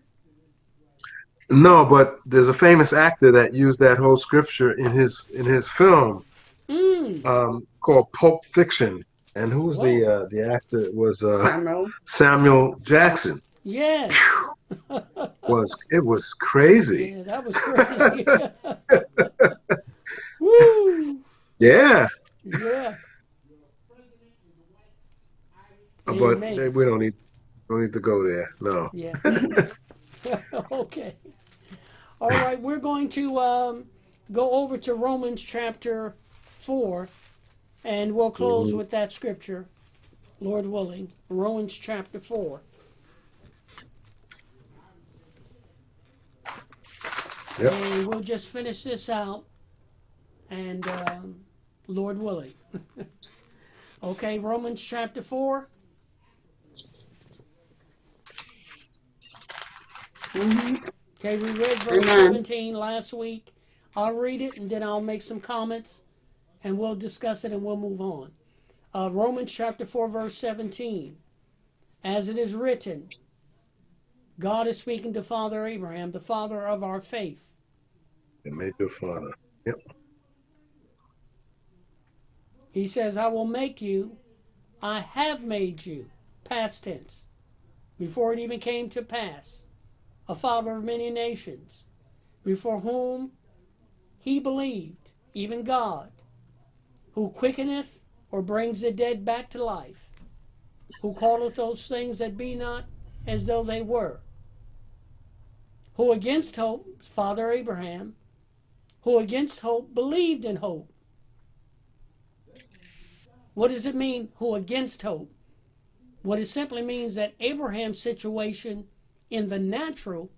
No, but there's a famous actor that used that whole scripture in his film called Pulp Fiction. And who was the actor? It was Samuel Jackson. Yes. It was crazy. Yeah, that was crazy. Woo. Yeah. Yeah. But we don't need to go there. No. Yeah. Okay. All right, we're going to go over to Romans chapter 4, and we'll close with that scripture, Lord willing. Romans chapter 4. Yep. And we'll just finish this out, and Lord willing. Okay, Romans chapter 4. Okay, we read verse 17 last week. I'll read it, and then I'll make some comments, and we'll discuss it, and we'll move on. Romans chapter 4, verse 17. As it is written, God is speaking to Father Abraham, the father of our faith. And made your father. Yep. He says, I will make you, I have made you, past tense, before it even came to pass, a father of many nations, before whom he believed, even God, who quickeneth or brings the dead back to life, who calleth those things that be not as though they were, who against hope, Father Abraham, who against hope believed in hope. What does it mean, who against hope? What it simply means that Abraham's situation in the natural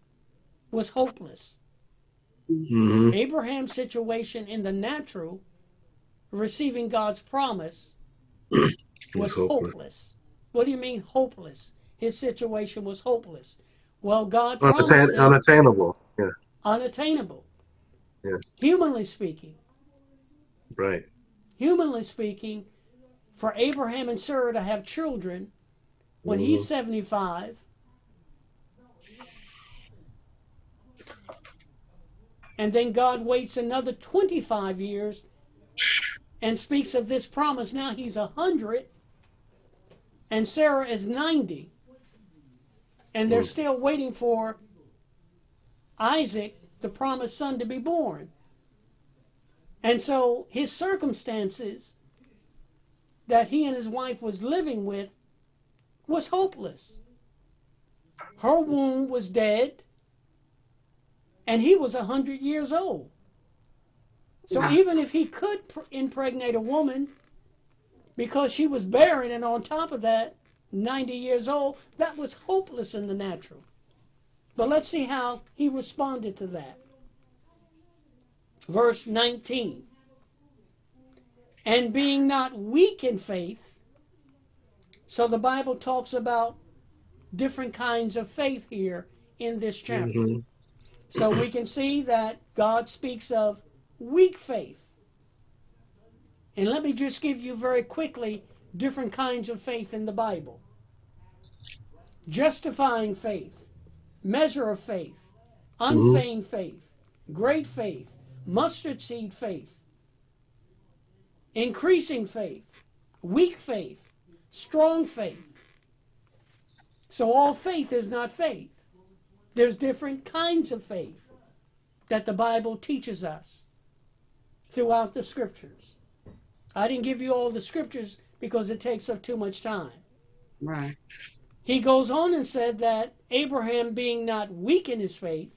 was hopeless. Mm-hmm. Abraham's situation in the natural, receiving God's promise, was hopeless. What do you mean hopeless? His situation was hopeless. Well, God promised him, unattainable. Yeah. Unattainable. Yeah. Humanly speaking. Right. Humanly speaking, for Abraham and Sarah to have children when he's 75, and then God waits another 25 years and speaks of this promise. Now he's 100, and Sarah is 90, and they're still waiting for Isaac, the promised son, to be born. And so his circumstances that he and his wife was living with was hopeless. Her womb was dead, and he was 100 years old. So even if he could impregnate a woman, because she was barren and on top of that, 90 years old, that was hopeless in the natural. But let's see how he responded to that. Verse 19. And being not weak in faith. So the Bible talks about different kinds of faith here in this chapter. Mm-hmm. So we can see that God speaks of weak faith. And let me just give you very quickly different kinds of faith in the Bible. Justifying faith, measure of faith, unfeigned faith, great faith, mustard seed faith, increasing faith, weak faith, strong faith. So all faith is not faith. There's different kinds of faith that the Bible teaches us throughout the scriptures. I didn't give you all the scriptures because it takes up too much time. Right. He goes on and said that Abraham, being not weak in his faith,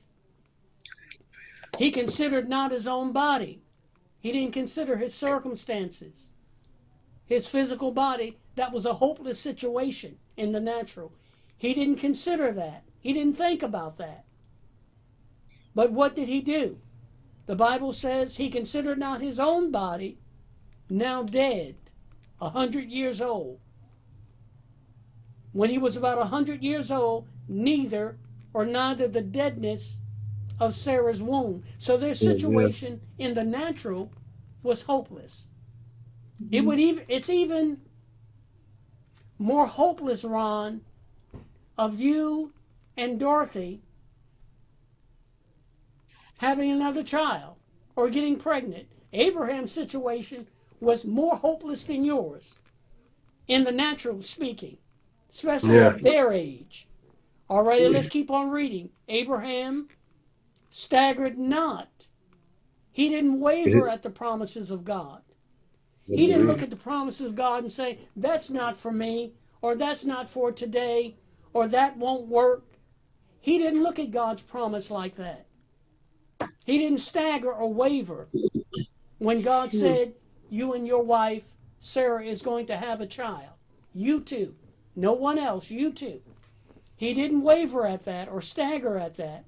he considered not his own body. He didn't consider his circumstances, his physical body. That was a hopeless situation in the natural. He didn't consider that. He didn't think about that. But what did he do? The Bible says he considered not his own body, now dead, 100 years old. When he was about 100 years old, neither the deadness of Sarah's womb. So their situation in the natural was hopeless. It would even, it's even more hopeless, Ron, of you and Dorothy having another child or getting pregnant. Abraham's situation was more hopeless than yours, in the natural speaking, especially at their age. All right, and let's keep on reading. Abraham staggered not. He didn't waver at the promises of God. He didn't look at the promises of God and say, that's not for me, or that's not for today, or that won't work. He didn't look at God's promise like that. He didn't stagger or waver when God said, you and your wife, Sarah, is going to have a child. You two. No one else. You two. He didn't waver at that or stagger at that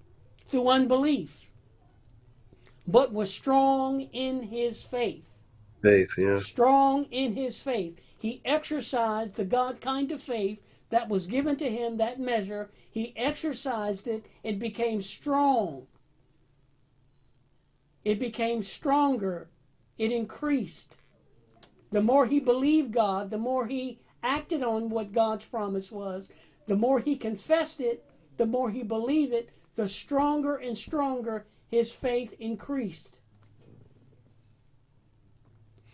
through unbelief, but was strong in his faith. Strong in his faith. He exercised the God kind of faith that was given to him, that measure. He exercised it. It became strong. It became stronger. It increased. The more he believed God, the more he acted on what God's promise was, the more he confessed it, the more he believed it, the stronger and stronger his faith increased.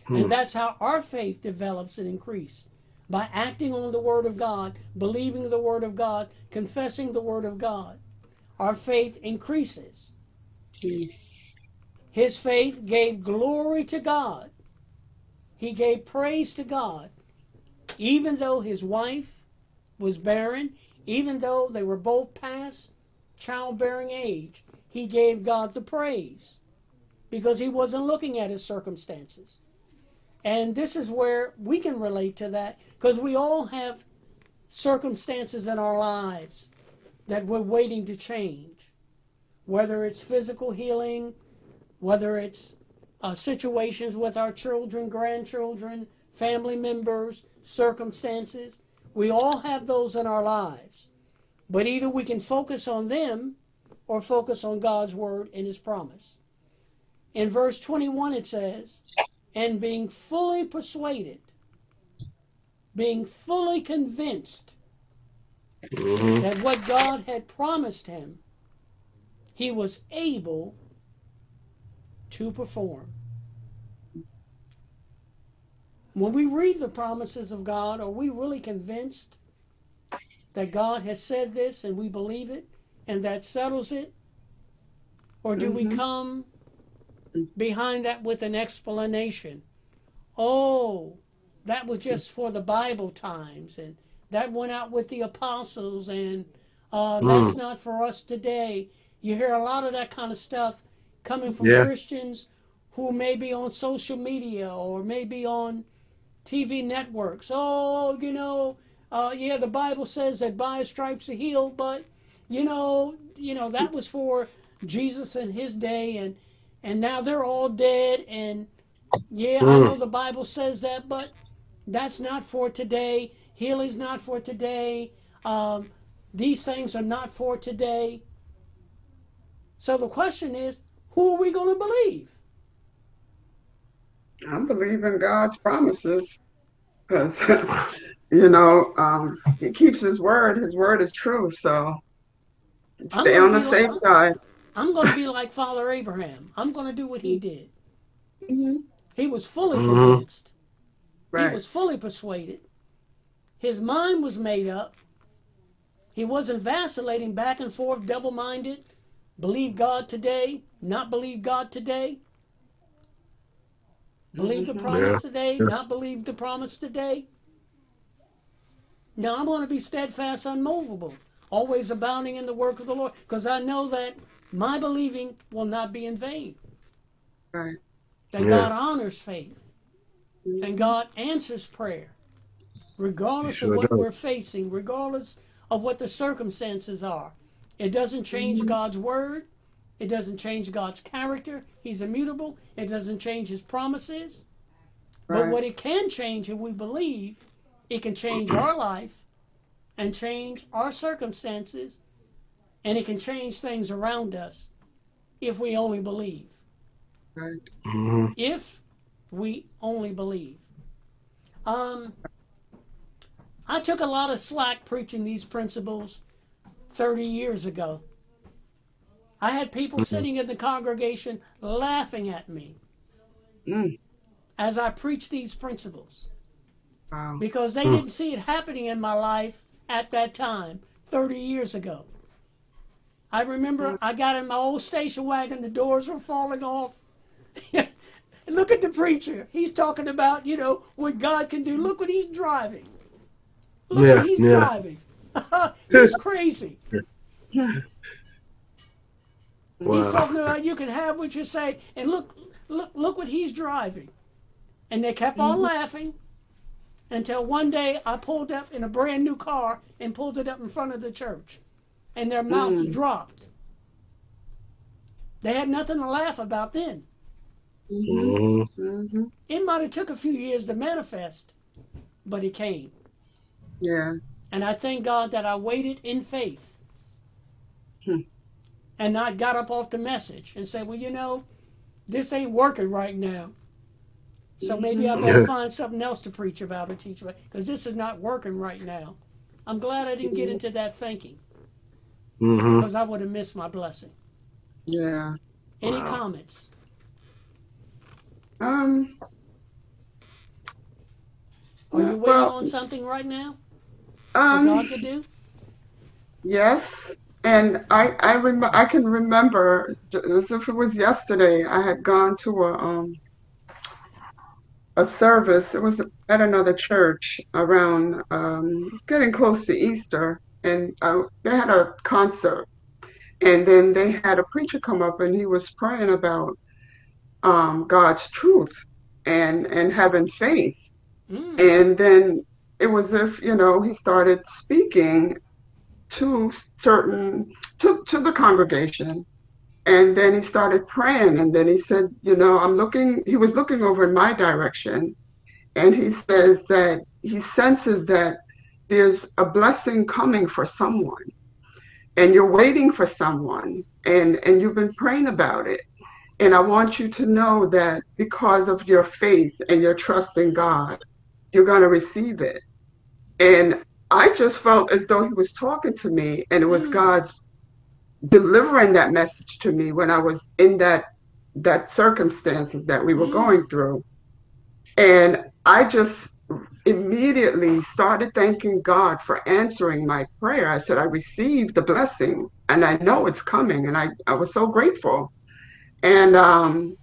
And that's how our faith develops and increases, by acting on the Word of God, believing the Word of God, confessing the Word of God. Our faith increases. His faith gave glory to God. He gave praise to God. Even though his wife was barren, even though they were both past childbearing age, he gave God the praise because he wasn't looking at his circumstances. And this is where we can relate to that, because we all have circumstances in our lives that we're waiting to change. Whether it's physical healing, whether it's situations with our children, grandchildren, family members, circumstances. We all have those in our lives. But either we can focus on them or focus on God's Word and His promise. In verse 21 it says, and being fully persuaded, being fully convinced that what God had promised him, he was able to perform. When we read the promises of God, are we really convinced that God has said this and we believe it and that settles it? Or do we come behind that with an explanation? Oh, that was just for the Bible times, and that went out with the apostles, and that's not for us today. You hear a lot of that kind of stuff coming from Christians who may be on social media or may be on TV networks. Oh, you know, yeah, the Bible says that by his stripes are healed, but you know that was for Jesus in his day, and now they're all dead, and yeah, I know the Bible says that, but that's not for today. Healing's not for today. These things are not for today. So the question is, who are we going to believe? I'm believing God's promises because, you know, he keeps his word. His word is true, so stay on the safe side. I'm going to be like Father Abraham. I'm going to do what he did. He was fully convinced. He was fully persuaded. His mind was made up. He wasn't vacillating back and forth, double-minded. Believe God today, not believe God today. Believe the promise today, not believe the promise today. Now, I'm going to be steadfast, unmovable, always abounding in the work of the Lord, because I know that my believing will not be in vain. Right. Then God honors faith. And God answers prayer. Regardless of what we're facing, regardless of what the circumstances are. It doesn't change God's word. It doesn't change God's character. He's immutable. It doesn't change his promises. Right. But what it can change, if we believe, it can change our life and change our circumstances, and it can change things around us if we only believe. Right. Mm-hmm. If we only believe. I took a lot of slack preaching these principles 30 years ago. I had people sitting in the congregation laughing at me as I preached these principles. Wow. Because they didn't see it happening in my life at that time, 30 years ago. I remember I got in my old station wagon, the doors were falling off. Look at the preacher. He's talking about, you know, what God can do. Look what he's driving. Look what he's driving. He's crazy. Wow. He's talking about you can have what you say, and look what he's driving. And they kept on laughing until one day I pulled up in a brand new car and pulled it up in front of the church, and their mouths dropped. They had nothing to laugh about then. Mm-hmm. It might have took a few years to manifest, but it came. Yeah. And I thank God that I waited in faith. And not got up off the message and said, well, you know, this ain't working right now. So maybe I better find something else to preach about or teach about, because this is not working right now. I'm glad I didn't get into that thinking, because I would have missed my blessing. Yeah. Any comments? Are you waiting on something right now? For God to do? Yes. And I can remember, as if it was yesterday, I had gone to a service. It was at another church around getting close to Easter, and they had a concert. And then they had a preacher come up, and he was praying about God's truth and having faith. And then it was as if, you know, he started speaking to the congregation, and then he started praying, and then he said, you know, he was looking over in my direction, and he says that he senses that there's a blessing coming for someone, and you're waiting for someone, and you've been praying about it, and I want you to know that because of your faith and your trust in God, you're going to receive it. And I just felt as though he was talking to me, and it was God's delivering that message to me when I was in that circumstances that we were going through. And I just immediately started thanking God for answering my prayer. I said, I received the blessing, and I know it's coming, and I was so grateful. And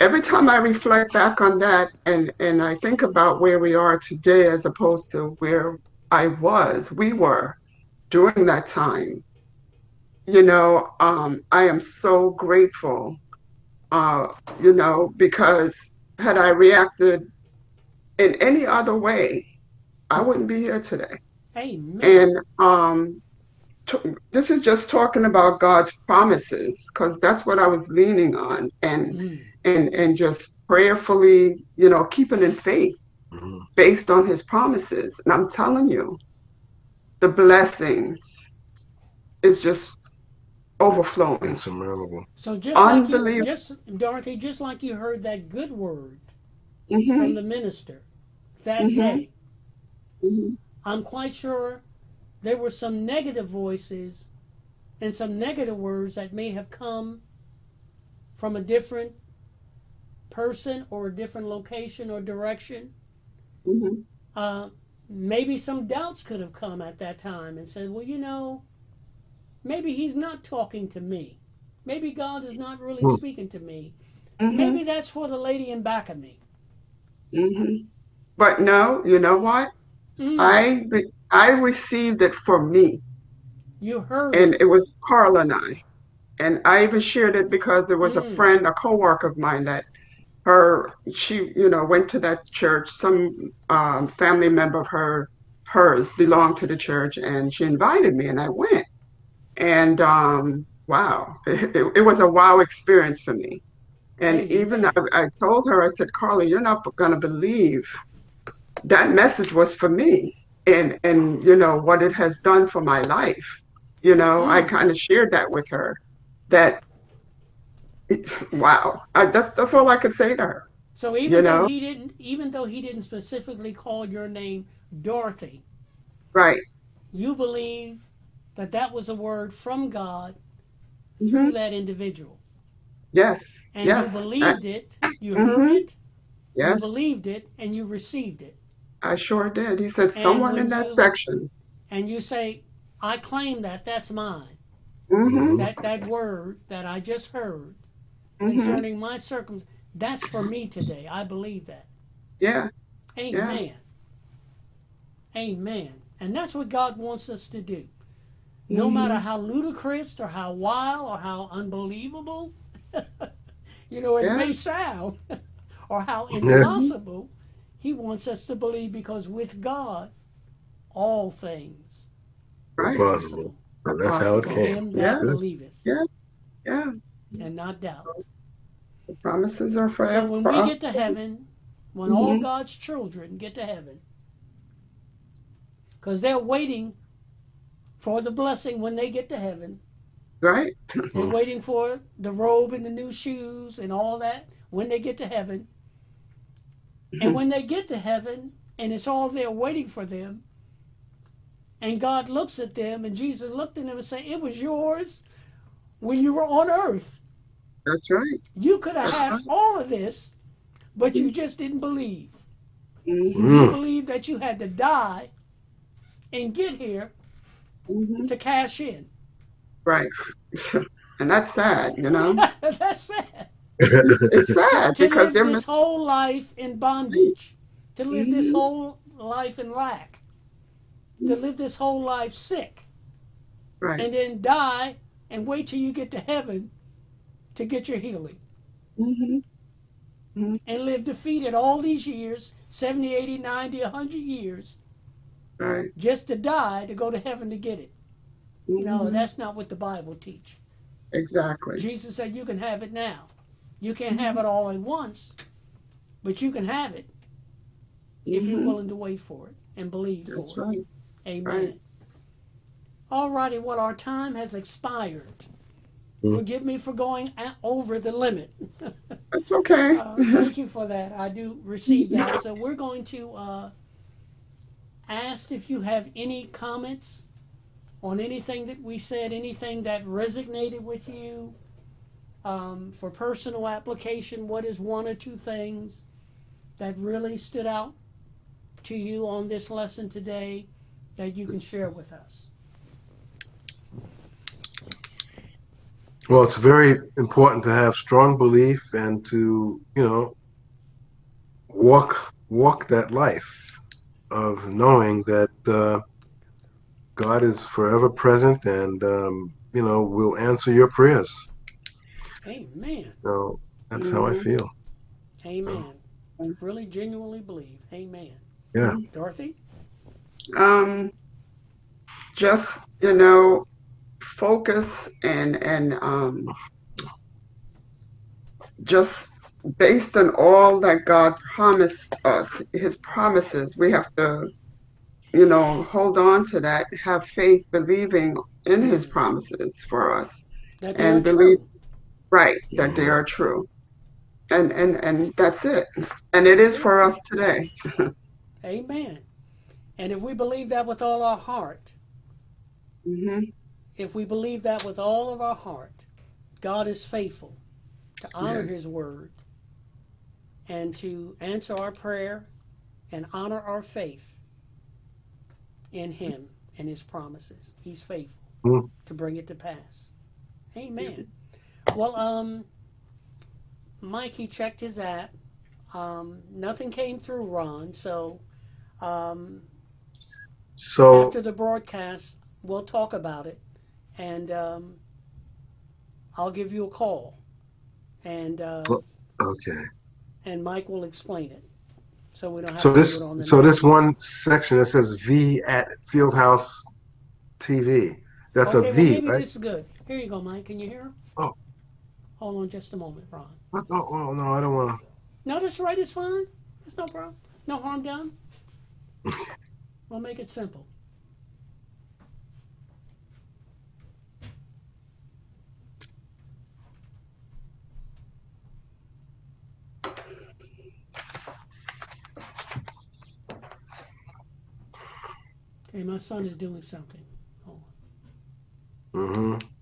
every time I reflect back on that, and I think about where we are today as opposed to where we were during that time, you know, I am so grateful, you know, because had I reacted in any other way, I wouldn't be here today. Amen. And this is just talking about God's promises, because that's what I was leaning on, and just prayerfully, you know, keeping in faith based on his promises. And I'm telling you, the blessings is just overflowing. It's unbelievable. So Dorothy, just like you heard that good word from the minister that day, I'm quite sure there were some negative voices and some negative words that may have come from a different person or a different location or direction. Maybe some doubts could have come at that time and said, well, you know, maybe he's not talking to me. Maybe God is not really speaking to me. Maybe that's for the lady in back of me. But no, you know what? I received it for me. You heard it. And it was Carl and I. And I even shared it because it was a friend, a co-worker of mine that she, you know, went to that church. Some family member of hers belonged to the church, and she invited me, and I went. And wow, it was a wow experience for me. And even I told her, I said, Carly, you're not going to believe that message was for me, and you know what it has done for my life. You know, I kind of shared that with her. That wow, that's all I could say to her. So even though he didn't, specifically call your name, Dorothy, right? You believe that that was a word from God to that individual. Yes. And you believed it. You heard it. Yes. You believed it, and you received it. I sure did. He said, someone in that section. And you say, I claim that. That's mine. Mm-hmm. That word that I just heard concerning my circumstance, that's for me today. I believe that. Yeah. Amen. Yeah. Amen. And that's what God wants us to do. No matter how ludicrous or how wild or how unbelievable, you know, it may sound or how impossible, he wants us to believe, because with God, all things are possible. And that's how it came. And not doubt. The promises are forever. So when we get to heaven, when all God's children get to heaven, because they're waiting for the blessing when they get to heaven. Right. They're waiting for the robe and the new shoes and all that when they get to heaven. And when they get to heaven, and it's all there waiting for them, and God looks at them, and Jesus looked at them and said, it was yours when you were on earth. That's right. You could have had all of this, but you just didn't believe. You believed that you had to die and get here to cash in. Right. And that's sad, you know? That's sad. It's sad to because live this whole life in bondage, to live this whole life in lack, to live this whole life sick, and then die and wait till you get to heaven to get your healing, and live defeated all these years, 70, 80, 90, 100 years, just to die to go to heaven to get it. No, that's not what the Bible teaches. Exactly. Jesus said you can have it now. You can't have it all at once, but you can have it if you're willing to wait for it and believe for it. Amen. All righty, well, our time has expired. Forgive me for going over the limit. That's okay. Thank you for that. I do receive that. So we're going to ask if you have any comments on anything that we said, anything that resonated with you. For personal application, what is one or two things that really stood out to you on this lesson today that you can share with us? Well, it's very important to have strong belief and to, you know, walk that life of knowing that God is forever present and, you know, will answer your prayers. Amen. So that's how I feel. Amen. I really genuinely believe. Amen. Yeah. Dorothy? Just, you know, focus and just based on all that God promised us, his promises, we have to, you know, hold on to that, have faith, believing in his promises for us. That and believe. True. Right, that they are true, and that's it, and it is for us today. Amen. And if we believe that with all our heart, if we believe that with all of our heart, God is faithful to honor his word and to answer our prayer and honor our faith in him and his promises. He's faithful to bring it to pass. Amen. Well, Mike, he checked his app. Nothing came through, Ron. So, after the broadcast, we'll talk about it, and I'll give you a call. And okay. and Mike will explain it. So we don't have to do it on the this one section that says V at Fieldhouse TV. That's okay, a V, well, maybe right? This is good. Here you go, Mike. Can you hear? Oh. Hold on just a moment, Ron. Oh, no, I don't want to. No, that's right. It's fine. There's no problem. No harm done. We'll make it simple. Okay, my son is doing something. Hold on. Mm-hmm.